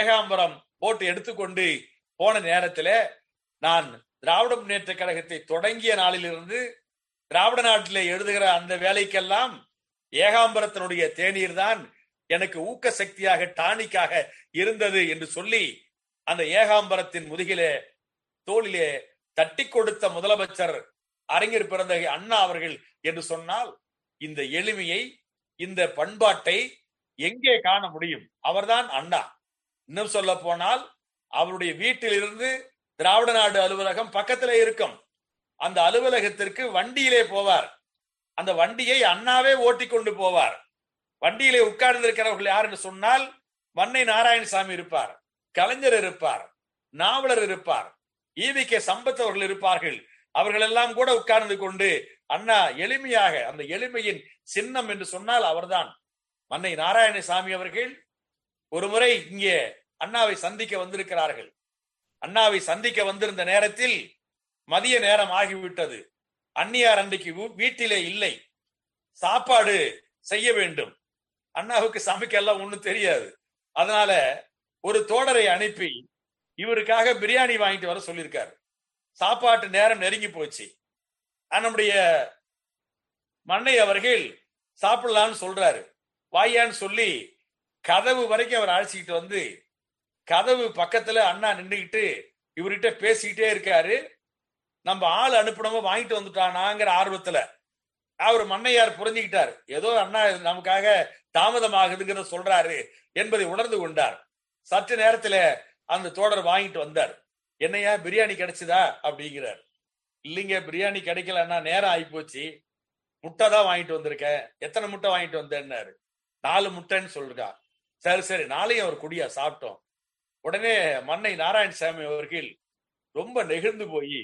ஏகாம்பரம் போட்டு எடுத்துக்கொண்டு போன நேரத்தில், நான் திராவிட முன்னேற்ற கழகத்தை தொடங்கிய நாளிலிருந்து திராவிட நாட்டிலே எழுதுகிற அந்த வேலைக்கெல்லாம் ஏகாம்பரத்தினுடைய தேநீர் தான் எனக்கு ஊக்க சக்தியாக, டானிக்காக இருந்தது என்று சொல்லி அந்த ஏகாம்பரத்தின் முதுகிலே தோளிலே தட்டி கொடுத்த முதலமைச்சர் அறிஞர் பிறந்த அண்ணா அவர்கள் என்று சொன்னால், இந்த எளிமையை, இந்த பண்பாட்டை எங்கே காண முடியும்? அவர்தான் அண்ணா. இன்னும் சொல்ல போனால் அவருடைய வீட்டிலிருந்து திராவிட நாடு அலுவலகம் பக்கத்திலே இருக்கும். அந்த அலுவலகத்திற்கு வண்டியிலே போவார். அந்த வண்டியை அண்ணாவே ஓட்டி கொண்டு போவார். வண்டியிலே உட்கார்ந்திருக்கிறவர்கள் யார் என்று சொன்னால், வன்னை நாராயணசாமி இருப்பார், கலைஞர் இருப்பார், நாவலர் இருப்பார், ஈவிகே சம்பத் அவர்கள் இருப்பார்கள். அவர்கள் எல்லாம் கூட உட்கார்ந்து கொண்டு அண்ணா எளிமையாக, அந்த எளிமையின் சின்னம் என்று சொன்னால் அவர்தான் மன்னை நாராயணசாமி அவர்கள். ஒருமுறை இங்கே அண்ணாவை சந்திக்க வந்திருக்கிறார்கள். அண்ணாவை சந்திக்க வந்திருந்த நேரத்தில் மதிய நேரம் ஆகிவிட்டது. அன்னியார் அன்றைக்கு வீட்டிலே இல்லை, சாப்பாடு செய்ய வேண்டும். அண்ணாவுக்கு சமைக்கலாம் ஒண்ணும் தெரியாது. அதனால ஒரு தோழரை அனுப்பி இவருக்காக பிரியாணி வாங்கிட்டு வர சொல்லியிருக்காரு. சாப்பாட்டு நேரம் நெருங்கி போச்சு. நம்முடைய மன்னை அவர்கள் சாப்பிடலான்னு சொல்றாரு. வாயான்னு சொல்லி கதவு வரைக்கும் அவர் அழைச்சிக்கிட்டு வந்து, கதவு பக்கத்துல அண்ணா நின்றுகிட்டு இவர்கிட்ட பேசிக்கிட்டே இருக்காரு. நம்ம ஆள் அனுப்பணுமோ, வாங்கிட்டு வந்துட்டானாங்கிற ஆர்வத்துல அவர் மன்னையார் புரிஞ்சுக்கிட்டார். ஏதோ அண்ணா நமக்காக தாமதம் ஆகுதுங்கிற சொல்றாரு என்பதை உணர்ந்து கொண்டார். சற்று நேரத்துல அந்த தோழர் வாங்கிட்டு வந்தார். என்னையா பிரியாணி கிடைச்சதா அப்படிங்கிறார். இல்லைங்க, பிரியாணி கிடைக்கலன்னா நேரம் ஆகி போச்சு, முட்டை தான் வாங்கிட்டு வந்திருக்கேன். எத்தனை முட்டை வாங்கிட்டு வந்தேன்னாரு. 4 முட்டைன்னு சொல்றா. சரி சரி, நாளையும் அவர் குடியா சாப்பிட்டோம். உடனே மன்னை நாராயணசாமி அவர்கள் ரொம்ப நெகிழ்ந்து போய்,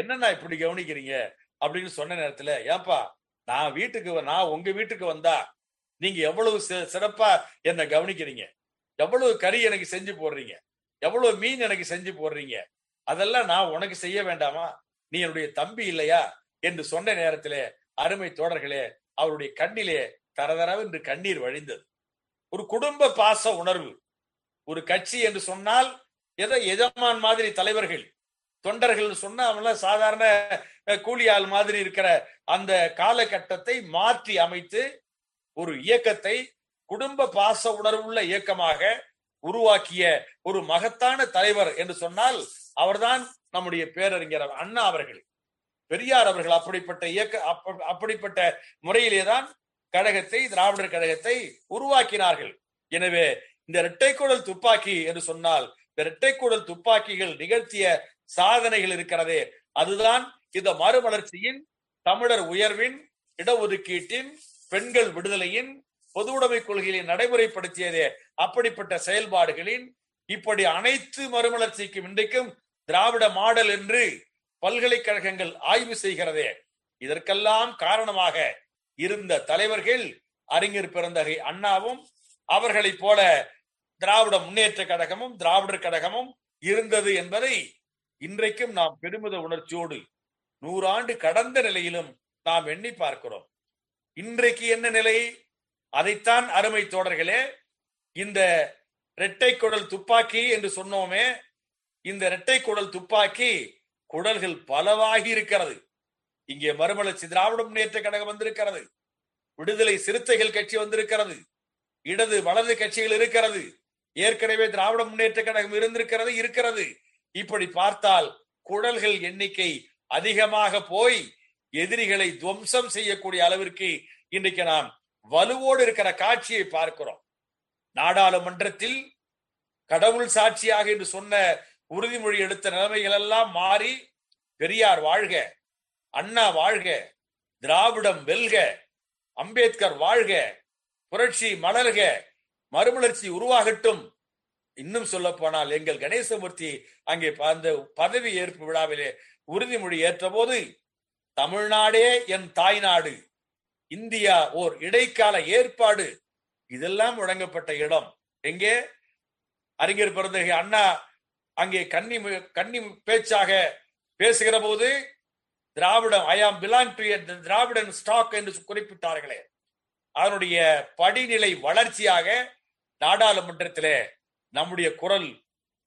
என்னன்னா இப்படி கவனிக்கிறீங்க அப்படின்னு சொன்ன நேரத்துல, ஏப்பா நான் உங்க வீட்டுக்கு வந்தா நீங்க எவ்வளவு சிறப்பா என்னை கவனிக்கிறீங்க, எவ்வளவு கறி எனக்கு செஞ்சு போடுறீங்க, எவ்வளவு மீன் எனக்கு செஞ்சு போடுறீங்க, அதெல்லாம் நான் உனக்கு செய்ய வேண்டாமா, நீ என்னுடைய தம்பி இல்லையா என்று சொன்ன நேரத்திலே, அருமை தோழர்களே, அவருடைய கண்ணிலே தரதரவென்று கண்ணீர் வழிந்தது. ஒரு குடும்ப பாச உணர்வு. ஒரு கட்சி என்று சொன்னால் ஏதோ எஜமான் மாதிரி தலைவர்கள் தொண்டர்கள் சொன்ன அவங்கள சாதாரண கூலியாள் மாதிரி இருக்கிற அந்த காலகட்டத்தை மாற்றி அமைத்து ஒரு இயக்கத்தை குடும்ப பாச உணர்வுள்ள இயக்கமாக உருவாக்கிய ஒரு மகத்தான தலைவர் என்று சொன்னால் அவர்தான் நம்முடைய பேரறிஞர் அண்ணா அவர்கள், பெரியார் அவர்கள். அப்படிப்பட்ட அப்படிப்பட்ட முறையிலேதான் கழகத்தை, திராவிடர் கழகத்தை உருவாக்கினார்கள். எனவே இந்த இரட்டைக்குழல் துப்பாக்கி என்று சொன்னால் இந்த இரட்டைக்குழல் துப்பாக்கிகள் நிகழ்த்திய சாதனைகள் இருக்கிறதே, அதுதான் இந்த மறுமலர்ச்சியின், தமிழர் உயர்வின், இடஒதுக்கீட்டின், பெண்கள் விடுதலையின், பொது உடைமை கொள்கையை நடைமுறைப்படுத்தியதே. அப்படிப்பட்ட செயல்பாடுகளின் இப்படி அனைத்து மறுமலர்ச்சிக்கும் இன்றைக்கும் திராவிட மாடல் என்று பல்கலைக்கழகங்கள் ஆய்வு செய்கிறதே, இதற்கெல்லாம் காரணமாக இருந்த தலைவர்கள் அறிஞர் பெருந்தகை அண்ணாவும் அவர்களை போல திராவிட முன்னேற்ற கழகமும் திராவிடர் கழகமும் இருந்தது என்பதை இன்றைக்கும் நாம் பெருமித உணர்ச்சியோடு 100 ஆண்டு கடந்த நிலையிலும் நாம் எண்ணி பார்க்கிறோம். இன்றைக்கு என்ன நிலை? அதைத்தான் அருமை தோழர்களே, இந்த இரட்டை குடல் துப்பாக்கி என்று சொன்னோமே, இந்த இரட்டை குடல் துப்பாக்கி குடல்கள் பலவாகி இருக்கிறது. இங்கே மறுமலர்ச்சி திராவிட முன்னேற்ற கழகம் வந்திருக்கிறது, விடுதலை சிறுத்தைகள் கட்சி வந்திருக்கிறது, இடது வலது கட்சிகள் இருக்கிறது, ஏற்கனவே திராவிட முன்னேற்ற கழகம் இருக்கிறது. இப்படி பார்த்தால் குடல்கள் எண்ணிக்கை அதிகமாக போய் எதிரிகளை துவம்சம் செய்யக்கூடிய அளவிற்கு இன்றைக்கு நாம் வலுவோடு இருக்கிற காட்சியை பார்க்கிறோம். நாடாளுமன்றத்தில் கடவுள் சாட்சியாக என்று சொன்ன உறுதிமொழி எடுத்த நிலைமைகள் எல்லாம் மாறி பெரியார் வாழ்க, அண்ணா வாழ்க, திராவிடம் வெல்க, அம்பேத்கர் வாழ்க, புரட்சி மலர்க, மறுமலர்ச்சி உருவாகட்டும். இன்னும் சொல்ல போனால் எங்கள் கணேசமூர்த்தி அங்கே அந்த பதவி ஏற்பு விழாவிலே உறுதிமொழி ஏற்ற போது, தமிழ்நாடே என் தாய்நாடு, இந்தியா ஓர் இடைக்கால ஏற்பாடு, இதெல்லாம் வழங்கப்பட்ட இடம் எங்கே? அறிஞர் பெருந்தகை அண்ணா அங்கே கன்னி பேச்சாக பேசுகிற போது திராவிடம், ஐ ஆம் பிலாங் டு திராவிடன் ஸ்டாக் என்று குறிப்பிட்டார்களே, அதனுடைய படிநிலை வளர்ச்சியாக நாடாளுமன்றத்திலே நம்முடைய குரல்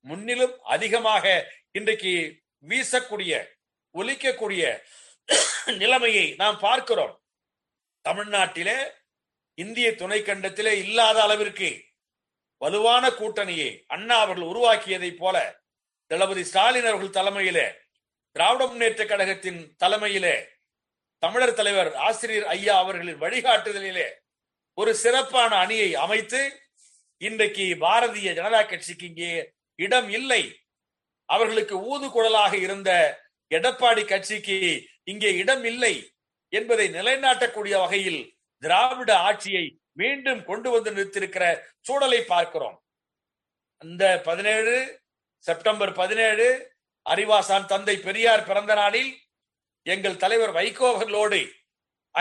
முன்னிலும் அதிகமாக இன்றைக்கு வீசக்கூடிய ஒலிக்கக்கூடிய நிலைமையை நாம் பார்க்கிறோம். தமிழ்நாட்டிலே இந்திய துணைக்கண்டத்திலே இல்லாத அளவிற்கு வலுவான கூட்டணியை அண்ணா அவர்கள் உருவாக்கியதை போல, தளபதி ஸ்டாலின் அவர்கள் தலைமையிலே, திராவிட முன்னேற்ற கழகத்தின் தலைமையிலே, தமிழர் தலைவர் ஆசிரியர் ஐயா அவர்களின் வழிகாட்டுதலிலே ஒரு சிறப்பான அணியை அமைத்து இன்றைக்கு பாரதிய ஜனதா கட்சிக்கு இங்கே இடம் இல்லை. அவர்களுக்கு ஊதுகுழலாக இருந்த எடப்பாடி கட்சிக்கு இங்கே இடம் இல்லை என்பதை நிலைநாட்டக்கூடிய வகையில் திராவிட ஆட்சியை மீண்டும் கொண்டு வந்து நிறுத்தியிருக்கிற சூழலை பார்க்கிறோம். அந்த 17 செப்டம்பர் 17 அறிவாசான் தந்தை பெரியார் பிறந்த நாளில் எங்கள் தலைவர் வைகோ அவர்களோடு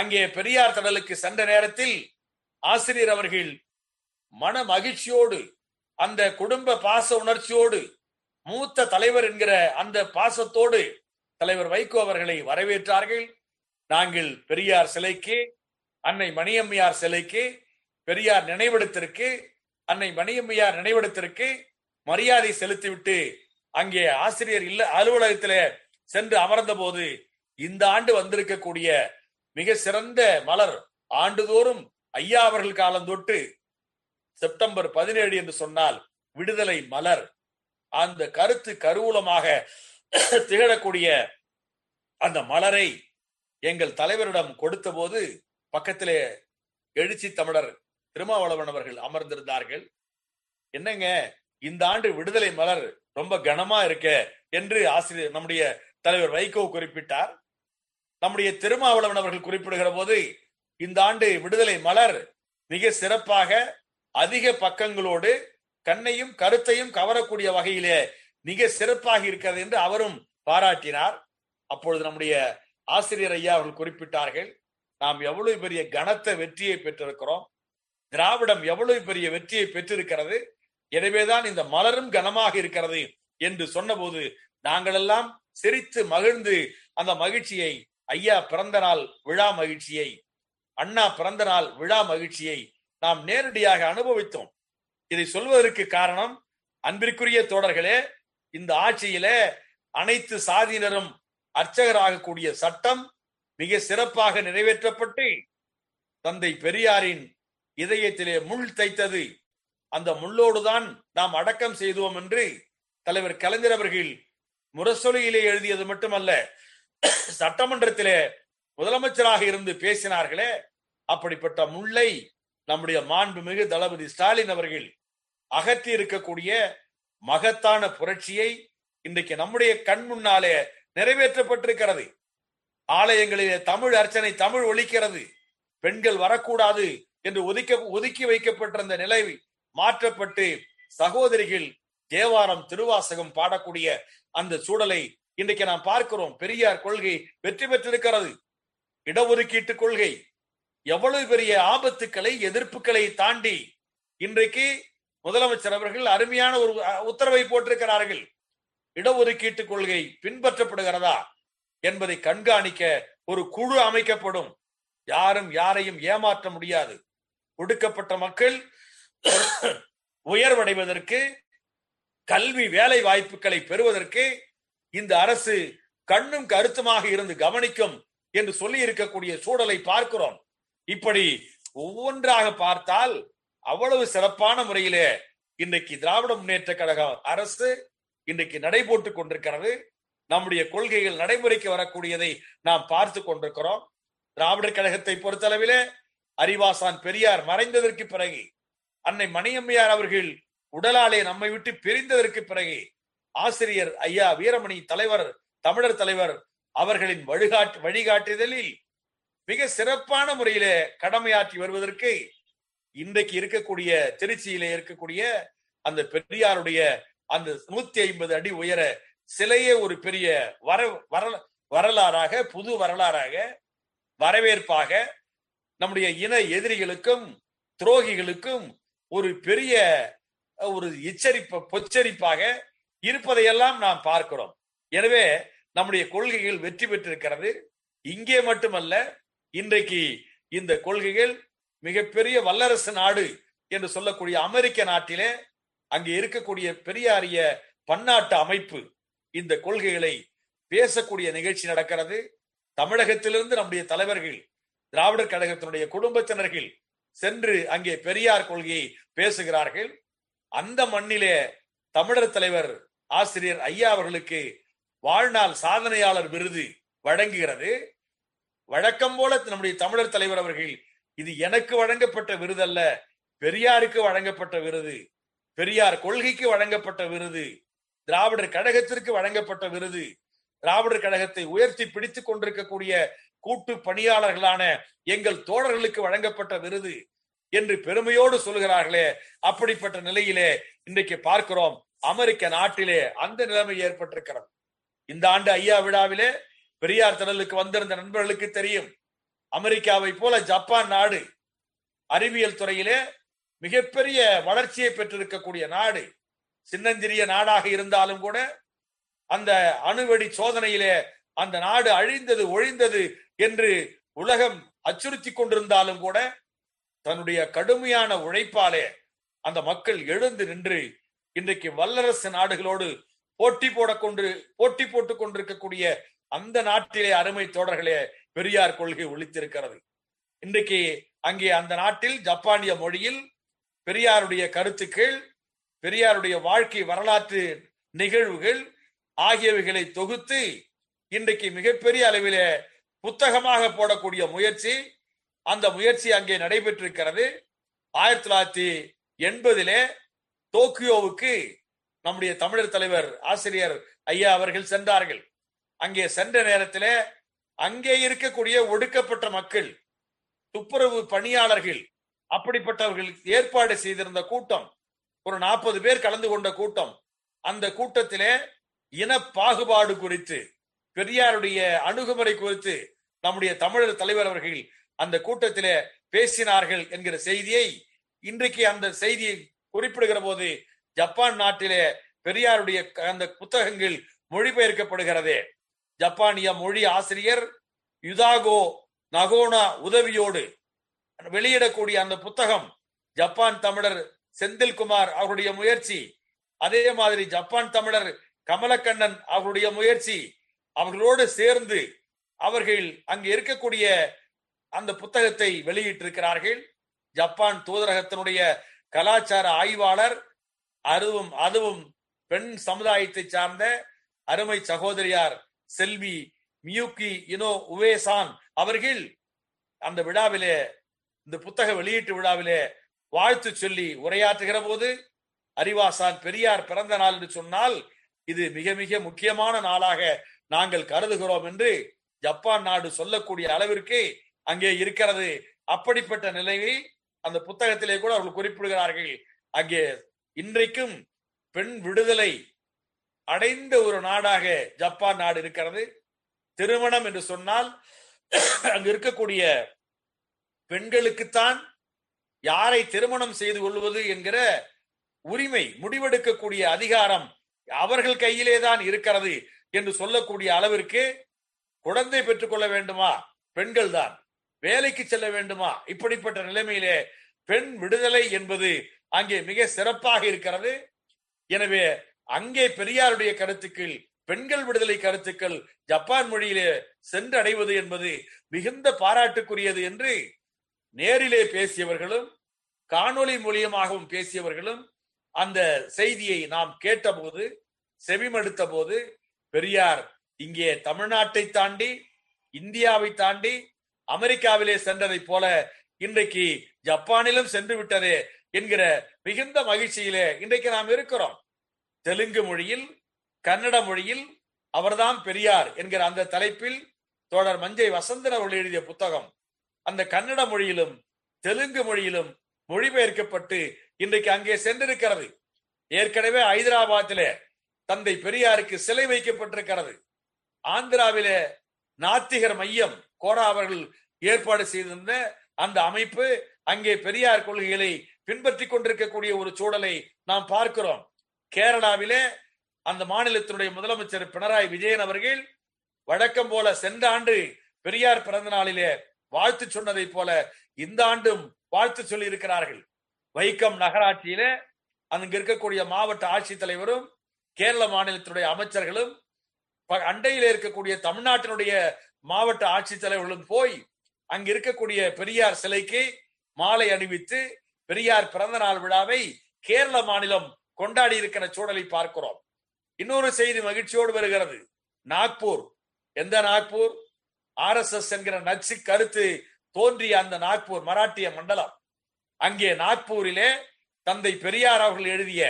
அங்கே பெரியார் திடலுக்கு சென்ற நேரத்தில் ஆசிரியர் அவர்கள் மன மகிழ்ச்சியோடு, அந்த குடும்ப பாச உணர்ச்சியோடு, மூத்த தலைவர் என்கிற அந்த பாசத்தோடு தலைவர் வைகோ அவர்களை வரவேற்றார்கள். நாங்கள் பெரியார் சிலைக்கு, அன்னை மணியம்மையார் சிலைக்கு, பெரியார் நினைவிடத்திற்கு, அன்னை மணியம்மையார் நினைவிடத்திற்கு மரியாதை செலுத்திவிட்டு அங்கே ஆசிரியர் இல்ல அலுவலகத்திலே சென்று அமர்ந்த போது, இந்த ஆண்டு வந்திருக்கக்கூடிய மிக சிறந்த மலர், ஆண்டுதோறும் ஐயா அவர்கள் காலந்தொட்டு செப்டம்பர் 17 என்று சொன்னால் விடுதலை மலர், அந்த கருத்து கருவூலமாக திகழக்கூடிய அந்த மலரை எங்கள் தலைவரிடம் கொடுத்த போது பக்கத்திலே எழுச்சி தமிழர் திருமாவளவன் அவர்கள் அமர்ந்திருந்தார்கள். என்னங்க, இந்த ஆண்டு விடுதலை மலர் ரொம்ப கனமா இருக்க என்று ஆசிரியர் நம்முடைய தலைவர் வைகோ குறிப்பிட்டார். நம்முடைய திருமாவளவன் அவர்கள் குறிப்பிடுகிற போது, இந்த ஆண்டு விடுதலை மலர் மிக சிறப்பாக அதிக பக்கங்களோடு கண்ணையும் கருத்தையும் கவரக்கூடிய வகையிலே மிக சிறப்பாக இருக்கிறது என்று அவரும் பாராட்டினார். அப்பொழுது நம்முடைய ஆசிரியர் ஐயா அவர்கள் குறிப்பிட்டார்கள், நாம் எவ்வளவு பெரிய கனத்த வெற்றியை பெற்றிருக்கிறோம், திராவிடம் எவ்வளவு பெரிய வெற்றியை பெற்றிருக்கிறது, எனவேதான் இந்த மலரும் கனமாக இருக்கிறது என்று சொன்னபோது நாங்களெல்லாம் சிரித்து மகிழ்ந்து அந்த மகிழ்ச்சியை, ஐயா பிறந்த நாள் விழா மகிழ்ச்சியை, அண்ணா பிறந்த நாள் விழா மகிழ்ச்சியை நாம் நேரடியாக அனுபவித்தோம். இதை சொல்வதற்கு காரணம், அன்பிற்குரிய தோழர்களே, இந்த ஆட்சியிலே அனைத்து சாதியினரும் அர்ச்சகராகக்கூடிய சட்டம் மிக சிறப்பாக நிறைவேற்றப்பட்டு தந்தை பெரியாரின் இதயத்திலே முள் தைத்தது. அந்த முள்ளோடுதான் நாம் அடக்கம் செய்தோம் என்று தலைவர் கலைஞர் அவர்கள் முரசொலியிலே எழுதியது மட்டுமல்ல, சட்டமன்றத்திலே முதலமைச்சராக இருந்து பேசினார்களே, அப்படிப்பட்ட முல்லை நம்முடைய மாண்புமிகு தளபதி ஸ்டாலின் அவர்கள் அகற்றி இருக்கக்கூடிய மகத்தான புரட்சியை இன்றைக்கு நம்முடைய கண் முன்னாலே நிறைவேற்றப்பட்டிருக்கிறது. ஆலயங்களிலே தமிழ் அர்ச்சனை, தமிழ் ஒலிக்கிறது, பெண்கள் வரக்கூடாது என்று ஒதுக்கி வைக்கப்பட்டிருந்த நிலை மாற்றப்பட்டு சகோதரிகள் தேவாரம் திருவாசகம் பாடக்கூடிய அந்த சூழலை இன்றைக்கு நாம் பார்க்கிறோம். பெரியார் கொள்கை வெற்றி பெற்றிருக்கிறது. இடஒதுக்கீட்டு கொள்கை எவ்வளவு பெரிய ஆபத்துக்களை எதிர்ப்புகளை தாண்டி இன்றைக்கு முதலமைச்சர் அவர்கள் அருமையான ஒரு உத்தரவை போட்டிருக்கிறார்கள். இடஒதுக்கீட்டு கொள்கை பின்பற்றப்படுகிறதா என்பதை கண்காணிக்க ஒரு குழு அமைக்கப்படும். யாரும் யாரையும் ஏமாற்ற முடியாது. ஒடுக்கப்பட்ட மக்கள் உயர்வடைவதற்கு, கல்வி வேலை வாய்ப்புகளை பெறுவதற்கு இந்த அரசு கண்ணும் கருத்துமாக இருந்து கவனிக்கும் என்று சொல்லி இருக்கக்கூடிய சூழலை பார்க்கிறோம். இப்படி ஒவ்வொன்றாக பார்த்தால் அவ்வளவு சிறப்பான முறையிலே இன்றைக்கு திராவிட முன்னேற்ற கழக அரசு இன்றைக்கு நடைபோட்டுக் கொண்டிருக்கிறது. நம்முடைய கொள்கைகள் நடைமுறைக்கு வரக்கூடியதை நாம் பார்த்து கொண்டிருக்கிறோம். திராவிடர் கழகத்தை பொறுத்தளவிலே அறிவாசான் பெரியார் மறைந்ததற்கு பிறகு, அன்னை மணியம்மையார் அவர்கள் உடலாலே நம்மை விட்டு பிரிந்ததற்கு பிறகு, ஆசிரியர் ஐயா வீரமணி தலைவர், தமிழர் தலைவர் அவர்களின் வழிகாட்டுதலில் மிக சிறப்பான முறையிலே கடமையாற்றி வருவதற்கு இன்றைக்கு இருக்கக்கூடிய திருச்சியிலே இருக்கக்கூடிய அந்த பெரியாருடைய அந்த 150 அடி உயர சிலையே ஒரு பெரிய வரலாறாக, புது வரலாறாக, வரவேற்பாக நம்முடைய இன எதிரிகளுக்கும் துரோகிகளுக்கும் ஒரு பெரிய ஒரு பொச்சரிப்பாக இருப்பதையெல்லாம் நாம் பார்க்கிறோம். எனவே நம்முடைய கொள்கைகள் வெற்றி பெற்றிருக்கிறது. இங்கே மட்டுமல்ல, இன்றைக்கு இந்த கொள்கைகள் மிகப்பெரிய வல்லரசு நாடு என்று சொல்லக்கூடிய அமெரிக்க நாட்டிலே அங்கே இருக்கக்கூடிய பெரியாரிய பன்னாட்டு அமைப்பு இந்த கொள்கைகளை பேசக்கூடிய நிகழ்ச்சி நடக்கிறது. தமிழகத்திலிருந்து நம்முடைய தலைவர்கள், திராவிடர் கழகத்தினுடைய குடும்பத்தினர்கள் சென்று அங்கே பெரியார் கொள்கையை பேசுகிறார்கள். அந்த மண்ணிலே தமிழர் தலைவர் ஆசிரியர் ஐயா அவர்களுக்கு வாழ்நாள் சாதனையாளர் விருது வழங்குகிறது. வழக்கம் போல நம்முடைய தமிழர் தலைவர் அவர்கள், இது எனக்கு வழங்கப்பட்ட விருது அல்ல, பெரியாருக்கு வழங்கப்பட்ட விருது, பெரியார் கொள்கைக்கு வழங்கப்பட்ட விருது, திராவிடர் கழகத்திற்கு வழங்கப்பட்ட விருது, திராவிடர் கழகத்தை உயர்த்தி பிடித்துக் கொண்டிருக்கக்கூடிய கூட்டு பணியாளர்களான எங்கள் தோழர்களுக்கு வழங்கப்பட்ட விருது என்று பெருமையோடு சொல்கிறார்களே. அப்படிப்பட்ட நிலையிலே இன்றைக்கு பார்க்கிறோம் அமெரிக்க நாட்டிலே அந்த நிலைமை ஏற்பட்டிருக்கிறது. இந்த ஆண்டு ஐயா விழாவிலே பெரியார் திடலுக்கு வந்திருந்த நண்பர்களுக்கு தெரியும், அமெரிக்காவை போல ஜப்பான் நாடு அறிவியல் துறையிலே மிகப்பெரிய வளர்ச்சியை பெற்றிருக்கக்கூடிய நாடு, சின்னஞ்சிறிய நாடாக இருந்தாலும் கூட அந்த அணுவெடி சோதனையிலே அந்த நாடு அழிந்தது ஒழிந்தது என்று உலகம் அச்சுறுத்தி கொண்டிருந்தாலும் கூட தன்னுடைய கடுமையான உழைப்பாலே அந்த மக்கள் எழுந்து நின்று இன்றைக்கு வல்லரசு நாடுகளோடு போட்டி போட்டுக் கொண்டிருக்கக்கூடிய அந்த நாட்டிலே அருமை தோழர்களே பெரியார் கொள்கை ஒலித்திருக்கிறது. இன்றைக்கு அங்கே அந்த நாட்டில் ஜப்பானிய மொழியில் பெரியாருடைய கருத்துக்கள், பெரியாருடைய வாழ்க்கை வரலாற்று நிகழ்வுகள் ஆகியவைகளை தொகுத்து இன்றைக்கு மிகப்பெரிய அளவிலே புத்தகமாக போடக்கூடிய முயற்சி, அந்த முயற்சி அங்கே நடைபெற்றிருக்கிறது. 1980 டோக்கியோவுக்கு நம்முடைய தமிழர் தலைவர் ஆசிரியர் ஐயா அவர்கள் சென்றார்கள். அங்கே சென்ற நேரத்தில் அங்கே இருக்கக்கூடிய ஒடுக்கப்பட்ட மக்கள், துப்புரவு பணியாளர்கள், அப்படிப்பட்டவர்கள் ஏற்பாடு செய்திருந்த கூட்டம், ஒரு 40 பேர் கலந்து கொண்ட கூட்டம். அந்த கூட்டத்திலே இன பாகுபாடு குறித்து, பெரியாருடைய அணுகுமுறை குறித்து நம்முடைய தமிழர் தலைவர் அவர்கள் அந்த கூட்டத்திலே பேசினார்கள் என்கிற செய்தியை இன்றைக்கு அந்த செய்தியை குறிப்பிடுகிற போது ஜப்பான் நாட்டிலே பெரியாருடைய அந்த புத்தகங்கள் மொழிபெயர்க்கப்படுகிறதே. ஜப்பானிய மொழி ஆசிரியர் யுதாகோ நகோனா உதவியோடு வெளியிடக்கூடிய அந்த புத்தகம், ஜப்பான் தமிழர் செந்தில்குமார் அவருடைய முயற்சி, அதே மாதிரி ஜப்பான் தமிழர் கமலக்கண்ணன் அவர்களுடைய முயற்சி, அவர்களோடு சேர்ந்து அவர்கள் அங்கு இருக்கக்கூடிய அந்த புத்தகத்தை வெளியிட்டிருக்கிறார்கள். ஜப்பான் தூதரகத்தினுடைய கலாச்சார ஆய்வாளர், அதுவும் பெண் சமுதாயத்தை சார்ந்த அருமை சகோதரியார் செல்வி மியூக்கி இனோ உவேசான் அவர்கள் அந்த விழாவிலே, இந்த புத்தக வெளியீட்டு விழாவிலே வாழ்த்து சொல்லி உரையாற்றுகிற போது, அறிவாசான் பெரியார் பிறந்த நாள் என்று சொன்னால் இது மிக மிக முக்கியமான நாளாக நாங்கள் கருதுகிறோம் என்று ஜப்பான் நாடு சொல்லக்கூடிய அளவிற்கு அங்கே இருக்கிறது. அப்படிப்பட்ட நிலையை அந்த புத்தகத்திலே கூட அவர்கள் குறிப்பிடுகிறார்கள். அங்கே இன்றைக்கும் பெண் விடுதலை அடைந்த ஒரு நாடாக ஜப்பான் நாடு இருக்கிறது. திருமணம் என்று சொன்னால் அங்கு இருக்கக்கூடிய பெண்களுக்குத்தான் யாரை திருமணம் செய்து கொள்வது என்கிற உரிமை, முடிவெடுக்கக்கூடிய அதிகாரம் அவர்கள் கையிலே தான் இருக்கிறது என்று சொல்லக்கூடிய அளவிற்கு, குழந்தை பெற்றுக்கொள்ள வேண்டுமா பெண்கள் தான், வேலைக்கு செல்ல வேண்டுமா, இப்படிப்பட்ட நிலைமையிலே பெண் விடுதலை என்பது அங்கே மிக சிறப்பாக இருக்கிறது. எனவே அங்கே பெரியாருடைய கருத்துக்கள், பெண்கள் விடுதலை கருத்துக்கள் ஜப்பான் மொழியிலே சென்றடைவது என்பது மிகுந்த பாராட்டுக்குரியது என்று நேரிலே பேசியவர்களும் காணொலி மூலியமாகவும் பேசியவர்களும் அந்த செய்தியை நாம் கேட்டபோது, செவிமடுத்த போது, பெரியார் இங்கே தமிழ்நாட்டை தாண்டி, இந்தியாவை தாண்டி, அமெரிக்காவிலே சென்றதை போல இன்றைக்கு ஜப்பானிலும் சென்று விட்டதே என்கிற மிகுந்த மகிழ்ச்சியிலே இன்றைக்கு நாம் இருக்கிறோம். தெலுங்கு மொழியில், கன்னட மொழியில் அவர்தான் பெரியார் என்கிற அந்த தலைப்பில் தோழர் மஞ்சை வசந்தன் அவர்கள் எழுதிய புத்தகம் அந்த கன்னட மொழியிலும் தெலுங்கு மொழியிலும் மொழிபெயர்க்கப்பட்டு இன்றைக்கு அங்கே சென்றிருக்கிறது. ஏற்கனவே ஹைதராபாத்திலே தந்தை பெரியாருக்கு சிலை வைக்கப்பட்டிருக்கிறது. ஆந்திராவிலே நாத்திகர் மையம் கோரா அவர்கள் ஏற்பாடு செய்திருந்த அந்த அமைப்பு அங்கே பெரியார் கொள்கைகளை பின்பற்றி கொண்டிருக்கக்கூடிய ஒரு சூழலை நாம் பார்க்கிறோம். கேரளாவிலே அந்த மாநிலத்தினுடைய முதலமைச்சர் பினராயி விஜயன் அவர்கள் வழக்கம் போல சென்ற ஆண்டு பெரியார் பிறந்த நாளிலே வாழ்த்து சொன்னதை போல இந்த ஆண்டும் வாழ்த்து சொல்லி இருக்கிறார்கள். வைக்கம் நகராட்சியிலே அங்கு இருக்கக்கூடிய மாவட்ட ஆட்சித்தலைவரும் கேரள மாநிலத்தினுடைய அமைச்சர்களும் அண்டையில இருக்கக்கூடிய தமிழ்நாட்டினுடைய மாவட்ட ஆட்சித்தலைவர்களும் போய் அங்கு இருக்கக்கூடிய பெரியார் சிலைக்கு மாலை அணிவித்து பெரியார் பிறந்த நாள் விழாவை கேரள மாநிலம் கொண்டாடி இருக்கிற சூழலை பார்க்கிறோம். இன்னொரு செய்தி மகிழ்ச்சியோடு வருகிறது. நாக்பூர், எந்த நாக்பூர், RSS என்கிற நச்சு கருத்து தோன்றிய அந்த நாக்பூர் மராட்டிய மண்டலம், அங்கே நாக்பூரிலே தந்தை பெரியார் அவர்கள் எழுதிய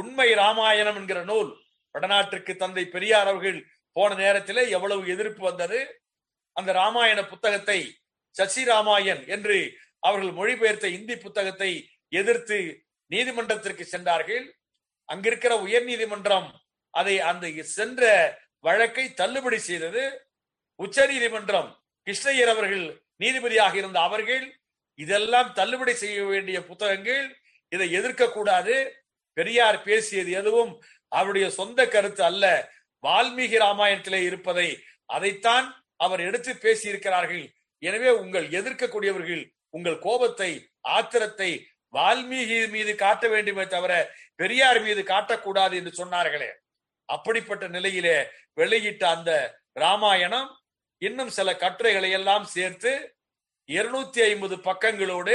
உண்மை ராமாயணம் என்கிற நூல் வடநாட்டிற்கு தந்தை பெரியார் அவர்கள் போன நேரத்திலே எவ்வளவு எதிர்ப்பு வந்தது. அந்த ராமாயண புத்தகத்தை சசி ராமாயண் என்று அவர்கள் மொழிபெயர்த்த இந்தி புத்தகத்தை எதிர்த்து நீதிமன்றத்திற்கு சென்றார்கள். அங்கிருக்கிற உயர் நீதிமன்றம் அதை, அந்த சென்ற வழக்கை தள்ளுபடி செய்தது. உச்ச நீதிமன்றம், கிருஷ்ணய்யர் அவர்கள் நீதிபதியாக இருந்த அவர்கள், இதெல்லாம் தள்ளுபடி செய்ய வேண்டிய புத்தகங்கள், இதை எதிர்க்க கூடாது, பெரியார் பேசியது எதுவும் அவருடைய சொந்த கருத்து அல்ல, வால்மீகி ராமாயணத்திலே இருப்பதை அதைத்தான் அவர் எடுத்து பேசியிருக்கிறார்கள், எனவே உங்கள் எதிர்க்கக்கூடியவர்கள் உங்கள் கோபத்தை, ஆத்திரத்தை வால்மீகி மீது காட்ட வேண்டுமே தவிர பெரியார் மீது காட்டக்கூடாது என்று சொன்னார்களே. அப்படிப்பட்ட நிலையிலே வெளியிட்ட அந்த ராமாயணம் இன்னும் சில கட்டுரைகளை எல்லாம் சேர்த்து 250 பக்கங்களோடு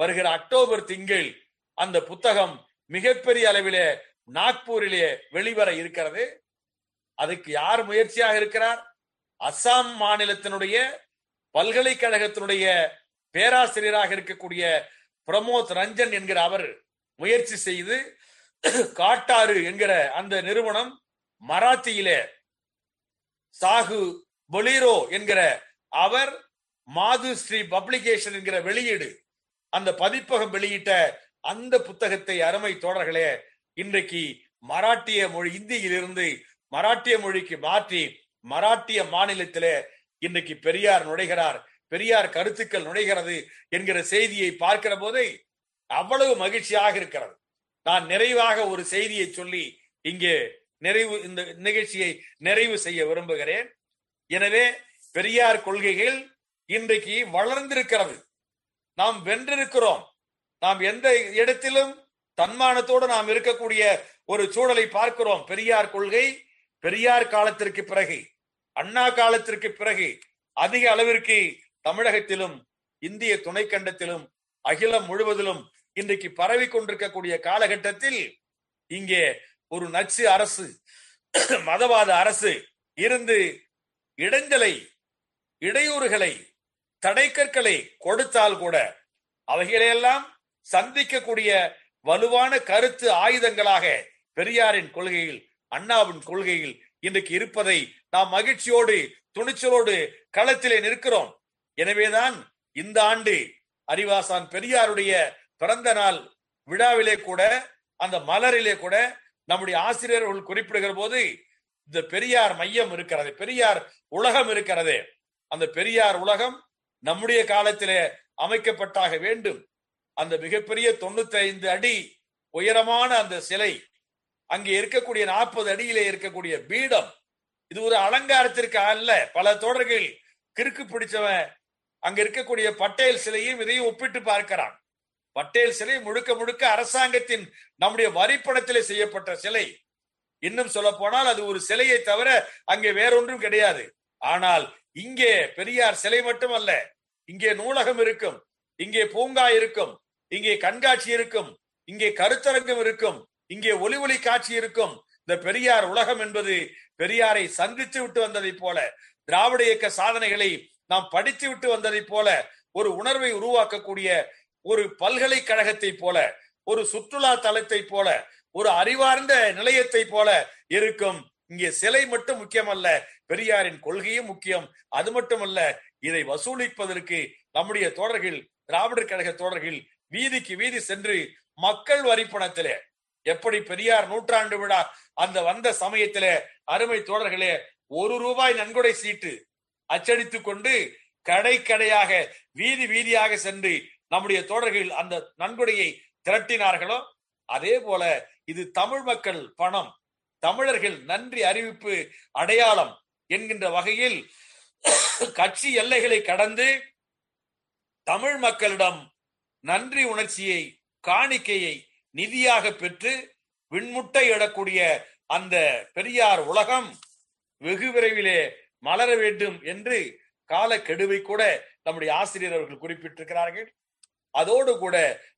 வருகிற அக்டோபர் 1 அந்த புத்தகம் மிகப்பெரிய அளவிலே நாக்பூரிலே வெளிவர இருக்கிறது. அதுக்கு யார் முயற்சியாக இருக்கிறார்? அசாம் மாநிலத்தினுடைய பல்கலைக்கழகத்தினுடைய பேராசிரியராக இருக்கக்கூடிய பிரமோத் ரஞ்சன் என்கிற அவர் முயற்சி செய்து காட்டாறு என்கிற அந்த நிறுவனம் மராத்தியிலே சாகு பொலீரோ என்கிற அவர் மாதுஸ்ரீ பப்ளிகேஷன் என்கிற வெளியீடு, அந்த பதிப்பகம் வெளியிட்ட அந்த புத்தகத்தை அருமை தோழர்களே இன்றைக்கு மராட்டிய மொழி, இந்தியிலிருந்து மராட்டிய மொழிக்கு மாற்றி மராட்டிய மாநிலத்திலே இன்றைக்கு பெரியார் நுழைகிறார், பெரியார் கருத்துக்கள் நுழைகிறது என்கிற செய்தியை பார்க்கிற போதே அவ்வளவு மகிழ்ச்சியாக இருக்கிறது. நான் நிறைவாக ஒரு செய்தியை சொல்லி இங்கே இந்த நிகழ்ச்சியை நிறைவு செய்ய விரும்புகிறேன். எனவே பெரியார் கொள்கைகள் இன்றைக்கு வளர்ந்திருக்கிறது, நாம் வென்றிருக்கிறோம். நாம் எந்த இடத்திலும் தன்மானத்தோடு நாம் இருக்கக்கூடிய ஒரு சூழலை பார்க்கிறோம். பெரியார் கொள்கை பெரியார் காலத்திற்கு பிறகு, அண்ணா காலத்திற்கு பிறகு அதிக அளவிற்கு தமிழகத்திலும் இந்திய துணைக்கண்டத்திலும் அகிலம் முழுவதிலும் இன்றைக்கு பரவி கொண்டிருக்கக்கூடிய காலகட்டத்தில் இங்கே ஒரு நச்சு அரசு, மதவாத அரசு இருந்து இடைஞ்சலை, இடையூறுகளை, தடைக்கற்களை கொடுத்தால் கூட அவைகளையெல்லாம் சந்திக்கக்கூடிய வலுவான கருத்து ஆயுதங்களாக பெரியாரின் கொள்கையில், அண்ணாவின் கொள்கையில் இன்றைக்கு இருப்பதை நாம் மகிழ்ச்சியோடு, துணிச்சலோடு களத்திலே நிற்கிறோம். எனவேதான் இந்த ஆண்டு அறிவாசான் பெரியாருடைய பிறந்த நாள் விழாவிலே கூட, அந்த மலரிலே கூட நம்முடைய ஆசிரியர்கள் குறிப்பிடுகிற போது, இந்த பெரியார் மையம் இருக்கிறது, பெரியார் உலகம் இருக்கிறது, அந்த பெரியார் உலகம் நம்முடைய காலத்திலே அமைக்கப்பட்டாக வேண்டும். அந்த மிகப்பெரிய 95 அடி உயரமான அந்த சிலை, அங்கே இருக்கக்கூடிய 40 அடியிலே இருக்கக்கூடிய பீடம், இது ஒரு அலங்காரத்திற்கு அல்ல. பல தொடர்கள் கிறுக்கு பிடிச்சவன் அங்க இருக்கக்கூடிய பட்டேல் சிலையும் இதையும் ஒப்பிட்டு பார்க்கிறான். பட்டேல் சிலை முழுக்க முழுக்க அரசாங்கத்தின், நம்முடைய வரிப்பணத்திலே செய்யப்பட்ட சிலை. இன்னும் சொல்ல போனால் அது ஒரு சிலையை தவிர அங்கே வேறொன்றும் கிடையாது. ஆனால் இங்கே பெரியார் சிலை மட்டுமல்ல, இங்கே நூலகம் இருக்கும், இங்கே பூங்கா இருக்கும், இங்கே கண்காட்சி இருக்கும், இங்கே கருத்தரங்கம் இருக்கும், இங்கே ஒலி காட்சி இருக்கும். இந்த பெரியார் உலகம் என்பது பெரியாரை சந்தித்து விட்டு வந்ததை போல, திராவிட இயக்க சாதனைகளை நாம் படித்து விட்டு வந்ததை போல, ஒரு உணர்வை உருவாக்கக்கூடிய ஒரு பல்கலைக்கழகத்தை போல, ஒரு சுற்றுலா தலத்தை போல, ஒரு அறிவார்ந்த நிலையத்தை போல இருக்கும். இங்கே சிலை மட்டும் முக்கியமல்ல, பெரியாரின் கொள்கையும் முக்கியம். அது மட்டுமல்ல, இதை வசூலிப்பதற்கு நம்முடைய தோழர்கள், திராவிடர் கழக தோழர்கள் வீதிக்கு வீதி சென்று மக்கள் வரிப்பணத்திலே, எப்படி பெரியார் நூற்றாண்டு விழா அந்த வந்த சமயத்திலே அருமை தோழர்களே ₹1 நன்கொடை சீட்டு அச்சடித்து கொண்டு கடை கடையாக, வீதி வீதியாக சென்று நம்முடைய தோழர்கள் அந்த நன்கொடையை திரட்டினார்களோ, அதே போல இது தமிழ் மக்கள் பணம், தமிழர்கள் நன்றி அறிவிப்பு அடையாளம் என்கின்ற வகையில் கட்சி எல்லைகளை கடந்து தமிழ் மக்களிடம் நன்றி உணர்ச்சியை, காணிக்கையை நிதியாக பெற்று விண்முட்டை இடக்கூடிய அந்த பெரியார் உலகம் வெகு விரைவிலே மலர வேண்டும் என்று காலக்கெடுவை கூட நம்முடைய ஆசிரியர் அவர்கள் குறிப்பிட்டிருக்கிறார்கள். அதோடு கூட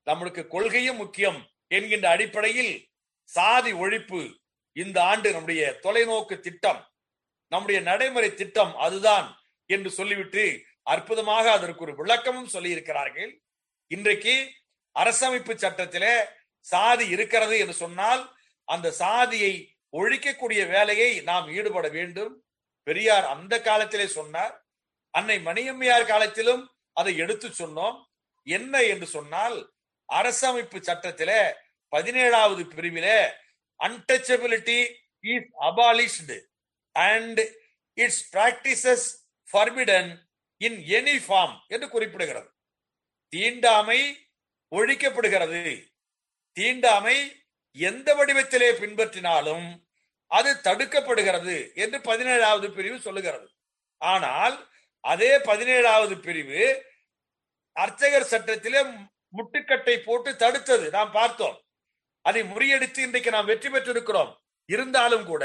நம்மளுக்கு கொள்கையும் முக்கியம் என்கின்ற அடிப்படையில் சாதி ஒழிப்பு இந்த ஆண்டு நம்முடைய தொலைநோக்கு திட்டம், நம்முடைய நடைமுறை திட்டம் அதுதான் என்று சொல்லிவிட்டு அற்புதமாக அதற்கு ஒரு விளக்கமும் சொல்லி இருக்கிறார்கள். இன்றைக்கு அரசமைப்பு சட்டத்திலே சாதி இருக்கிறது என்று சொன்னால் அந்த சாதியை ஒழிக்கக்கூடிய வேலையை நாம் ஈடுபட வேண்டும். பெரியார் அந்த காலத்திலே சொன்னார், அன்னை மணியம்மையார் காலத்திலும் அதை எடுத்து சொன்னோம். என்ன என்று சொன்னால், அரசமைப்பு சட்டத்திலே 17வது பிரிவிலே untouchability is abolished and its practices forbidden in any form என்று குறிப்பிடுகிறது. தீண்டாமை ஒழிக்கப்படுகிறது, தீண்டாமை எந்த வடிவத்திலே பின்பற்றினாலும் அது தடுக்கப்படுகிறது என்று 17வது பிரிவு சொல்லுகிறது. ஆனால் அதே 17வது பிரிவு அர்ச்சகர் சட்டத்திலே முட்டுக்கட்டை போட்டு தடுத்தது, நாம் பார்த்தோம். அதை முறியடித்து இன்றைக்கு நாம் வெற்றி பெற்றிருக்கிறோம். இருந்தாலும் கூட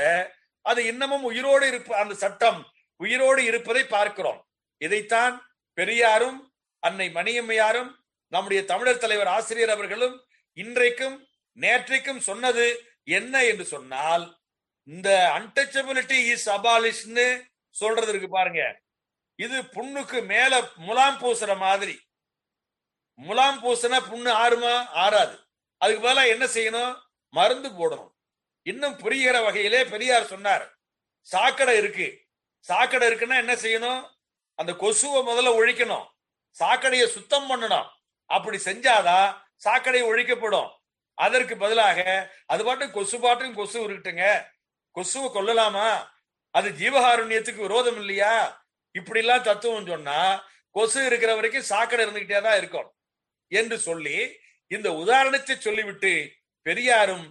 அது இன்னமும் உயிரோடு இருப்ப, அந்த சட்டம் உயிரோடு இருப்பதை பார்க்கிறோம். இதைத்தான் பெரியாரும் அன்னை மணியம்மையாரும் நம்முடைய தமிழர் தலைவர் ஆசிரியர் அவர்களும் இன்றைக்கும் நேற்றைக்கும் சொன்னது என்ன என்று சொன்னால், இந்த அன்டச்சபிலிட்டி இஸ் அபாலிஷ்னு சொல்றது இருக்கு பாருங்க, இது புண்ணுக்கு மேல முலாம் பூசுற மாதிரி. முலாம் பூசினா புண்ணு ஆறுமா? ஆறாது. அதுக்கு பதிலாக என்ன செய்யணும்? மருந்து போடணும். இன்னும் புரிகிற வகையிலே பெரியார் சொன்னார், சாக்கடை இருக்கு, சாக்கடை இருக்குன்னா என்ன செய்யணும்? அந்த கொசுவை முதல்ல ஒழிக்கணும், சாக்கடையை சுத்தம் பண்ணணும். அப்படி செஞ்சாதான் சாக்கடை ஒழிக்கப்படும். அதற்கு பதிலாக அது பாட்டு கொசு பாட்டும் கொசு இருக்குங்க, கொசுவை கொல்லலாமா, அது ஜீவகாருண்யத்துக்கு விரோதம் இல்லையா, இப்படி எல்லாம் தத்துவம் சொன்னா கொசு இருக்கிற வரைக்கும் சாக்கடை இருந்துகிட்டே தான் இருக்கும் என்று சொல்லி இந்த உதாரணத்தை சொல்லிவிட்டு பெரியாரும்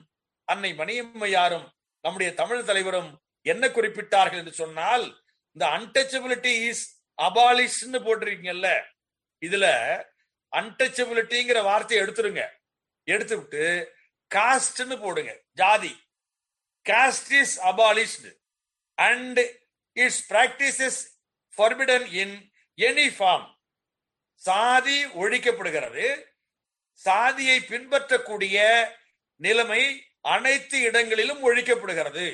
அன்னை மணியம்மையாரும் நம்முடைய தமிழ் தலைவரும் என்ன குறிப்பிட்டார்கள் என்று சொன்னால், இந்த அன்டச்சபிலிட்டி இஸ் அபாலிஷ்னு போட்டிருக்கீங்கல்ல, இதுல அன்டச்சபிலிட்டிங்கிற வார்த்தையை எடுத்துருங்க, எடுத்துவிட்டு காஸ்ட்னு போடுங்க. ஜாதி. Caste is abolished and its practices forbidden in any form. சாதி ஒழிக்கப்படுகிறது. சாதியை பின்பற்றக்கூடிய நிலைமை அனைத்து இடங்களிலும் ஒழிக்கப்படுகிறது.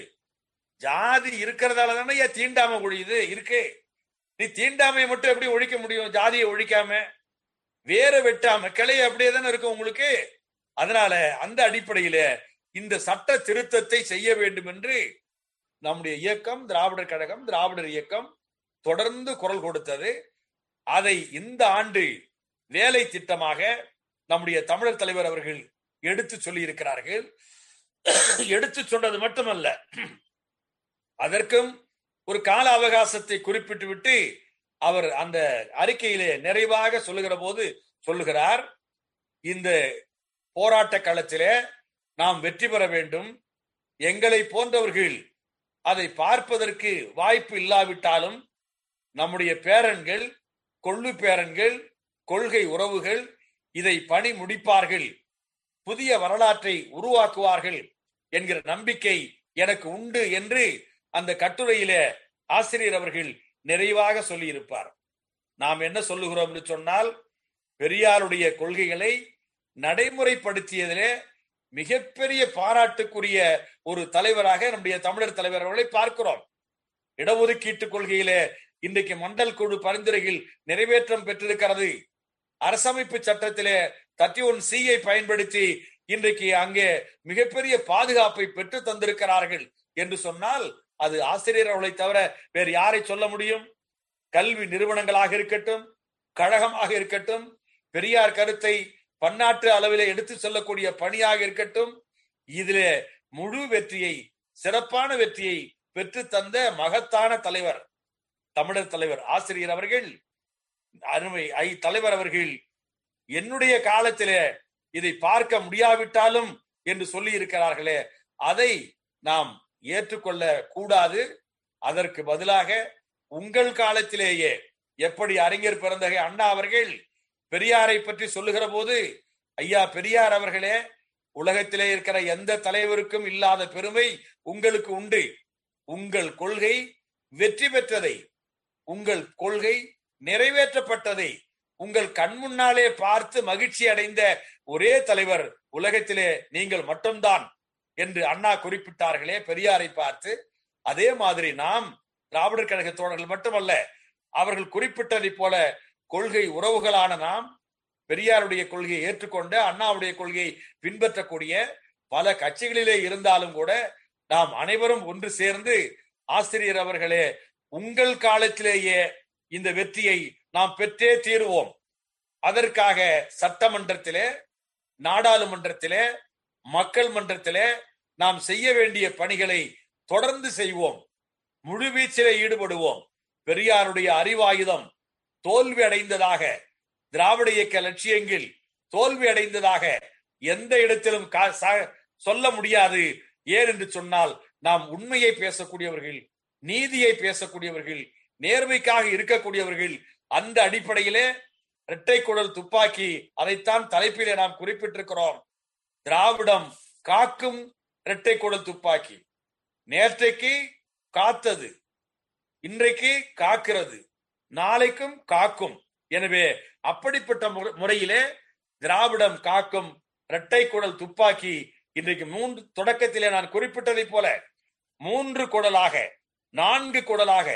ஜாதி இருக்கிறதால தானே தீண்டாமை ஒழியுது இருக்கு. நீ தீண்டாமையை மட்டும் எப்படி ஒழிக்க முடியும்? ஜாதியை ஒழிக்காம, வேற வெட்டாம, கிளைய அப்படியே தானே இருக்கும் உங்களுக்கு. அதனால அந்த அடிப்படையில இந்த சட்ட திருத்தத்தை செய்ய வேண்டும் என்று நம்முடைய இயக்கம், திராவிடர் கழகம், திராவிடர் இயக்கம் தொடர்ந்து குரல் கொடுத்தது. அதை இந்த ஆண்டு வேலை திட்டமாக நம்முடைய தமிழர் தலைவர் அவர்கள் எடுத்து சொல்லி இருக்கிறார்கள். எடுத்து சொன்னது மட்டுமல்ல, அதற்கும் ஒரு கால அவகாசத்தை குறிப்பிட்டு விட்டு அவர் அந்த அறிக்கையிலே நிறைவாக சொல்லுகிற போது சொல்லுகிறார், இந்த போராட்ட களத்திலே நாம் வெற்றி பெற வேண்டும். எங்களை போன்றவர்கள் அதை பார்ப்பதற்கு வாய்ப்பு இல்லாவிட்டாலும் நம்முடைய பேரன்கள், கொள்ளு பேரன்கள், கொள்கை உறவுகள் இதை பணி முடிப்பார்கள், புதிய வரலாற்றை உருவாக்குவார்கள் என்கிற நம்பிக்கை எனக்கு உண்டு என்று அந்த கட்டுரையில ஆசிரியர் அவர்கள் நிறைவாக சொல்லியிருப்பார். நாம் என்ன சொல்லுகிறோம் என்று சொன்னால், பெரியாருடைய கொள்கைகளை நடைமுறைப்படுத்தியதிலே மிகப்பெரிய பாராட்டுக்குரிய ஒரு தலைவராக நம்முடைய தமிழர் தலைவர் அவர்களை பார்க்கிறோம். இடஒதுக்கீட்டு கொள்கையில இன்றைக்கு மண்டல் குழு பரிந்துரையில் நிறைவேற்றம் பெற்றிருக்கிறது. அரசமைப்பு சட்டத்திலே 31C பயன்படுத்தி இன்றைக்கு அங்கே மிகப்பெரிய பாதுகாப்பை பெற்று தந்திருக்கிறார்கள் என்று சொன்னால் அது ஆசிரியர் அவர்களை தவிர வேறு யாரை சொல்ல முடியும்? கல்வி நிறுவனங்களாக இருக்கட்டும், கழகமாக இருக்கட்டும், பெரியார் கருத்தை பன்னாட்டு அளவிலே எடுத்து செல்லக்கூடிய பணியாக இருக்கட்டும், இதுல முழு வெற்றியை, சிறப்பான வெற்றியை பெற்று தந்த மகத்தான தலைவர் தமிழர் தலைவர் ஆசிரியர் அவர்கள். அருமை தலைவர் அவர்கள் என்னுடைய காலத்திலே இதை பார்க்க முடியாவிட்டாலும் என்று சொல்லி இருக்கிறார்களே, அதை நாம் ஏற்றுக்கொள்ள கூடாது. அதற்கு பதிலாக உங்கள் காலத்திலேயே எப்படி அறிஞர் பெருந்தகை அண்ணா அவர்கள் பெரியாரை பற்றி சொல்லுகிற போது, ஐயா பெரியார் அவர்களே, உலகத்திலே இருக்கிற எந்த தலைவருக்கும் இல்லாத பெருமை உங்களுக்கு உண்டு, உங்கள் கொள்கை வெற்றி பெற்றதை, உங்கள் கொள்கை நிறைவேற்றப்பட்டதை உங்கள் கண் முன்னாலே பார்த்து மகிழ்ச்சி அடைந்த ஒரே தலைவர் உலகத்திலே நீங்கள் மட்டும்தான் என்று அண்ணா குறிப்பிட்டார்களே பெரியாரை பார்த்து. அதே மாதிரி நாம் திராவிடர் கழக தோழர்கள் மட்டுமல்ல, அவர்கள் குறிப்பிட்டதை போல கொள்கை உறவுகளான நாம் பெரியாருடைய கொள்கையை ஏற்றுக்கொண்டு அண்ணாவுடைய கொள்கையை பின்பற்றக்கூடிய பல கட்சிகளிலே இருந்தாலும் கூட நாம் அனைவரும் ஒன்று சேர்ந்து, ஆசிரியர் அவர்களே உங்கள் காலத்திலேயே இந்த வெற்றியை நாம் பெற்றே தீருவோம், அதற்காக சட்டமன்றத்திலே, நாடாளுமன்றத்திலே, மக்கள் மன்றத்திலே நாம் செய்ய வேண்டிய பணிகளை தொடர்ந்து செய்வோம், முழுவீச்சிலே ஈடுபடுவோம். பெரியாருடைய அறிவாயுதம் தோல்வி அடைந்ததாக, திராவிட இயக்க லட்சியங்கள் தோல்வி அடைந்ததாக எந்த இடத்திலும் சொல்ல முடியாது. ஏன் என்று சொன்னால், நாம் உண்மையை பேசக்கூடியவர்கள், நீதியை பேசக்கூடியவர்கள், நேர்மைக்காக இருக்கக்கூடியவர்கள். அந்த அடிப்படையிலே இரட்டை குழல் துப்பாக்கி, அதைத்தான் தலைப்பிலே நாம் குறிப்பிட்டிருக்கிறோம். திராவிடம் காக்கும் இரட்டை குழல் துப்பாக்கி, நேற்றைக்கு காத்தது, இன்றைக்கு காக்கிறது, நாளைக்கும் காக்கும். எனவே அப்படிப்பட்ட முறையிலே திராவிடம் காக்கும் இரட்டை குழல் துப்பாக்கி இன்றைக்கு மூன்று, தொடக்கத்திலே நான் குறிப்பிட்டதை போல 3 குடலாக, 4 குடலாக,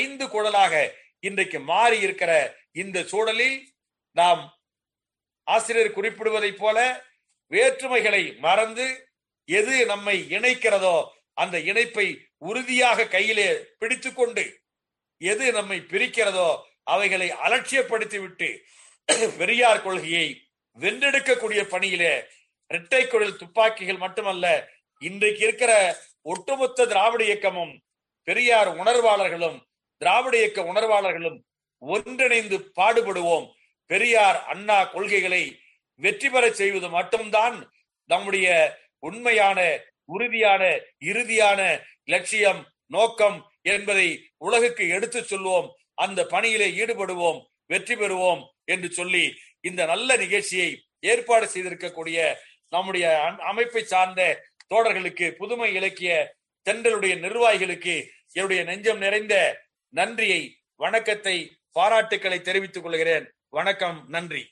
5 குடலாக இன்றைக்கு மாறி இருக்கிற இந்த சூழலில் நாம் ஆசிரியர் குறிப்பிடுவதை போல வேற்றுமைகளை மறந்து எது நம்மை இணைக்கிறதோ அந்த இணைப்பை உறுதியாக கையிலே பிடித்து கொண்டு, எது நம்மை பிரிக்கிறதோ அவைகளை அலட்சியப்படுத்தி விட்டு பெரியார் கொள்கையை வென்றெடுக்கக்கூடிய பணியிலே இரட்டை குழல் துப்பாக்கிகள் மட்டுமல்ல, இன்றைக்கு இருக்கிற ஒட்டுமொத்த திராவிட இயக்கமும், பெரியார் உணர்வாளர்களும், திராவிட இயக்க உணர்வாளர்களும் ஒன்றிணைந்து பாடுபடுவோம். பெரியார் அண்ணா கொள்கைகளை வெற்றி பெற செய்வது மட்டும்தான் நம்முடைய உண்மையான, உறுதியான, இறுதியான லட்சியம், நோக்கம் என்பதை உலகுக்கு எடுத்து சொல்வோம். அந்த பணியிலே ஈடுபடுவோம், வெற்றி பெறுவோம் என்று சொல்லி இந்த நல்ல நிகழ்ச்சியை ஏற்பாடு செய்திருக்கக்கூடிய நம்முடைய அமைப்பை சார்ந்த தோழர்களுக்கு, புதுமை இலக்கிய தென்றலுடைய நிர்வாகிகளுக்கு என்னுடைய நெஞ்சம் நிறைந்த நன்றியை, வணக்கத்தை, பாராட்டுக்களை தெரிவித்துக் கொள்கிறேன். வணக்கம், நன்றி.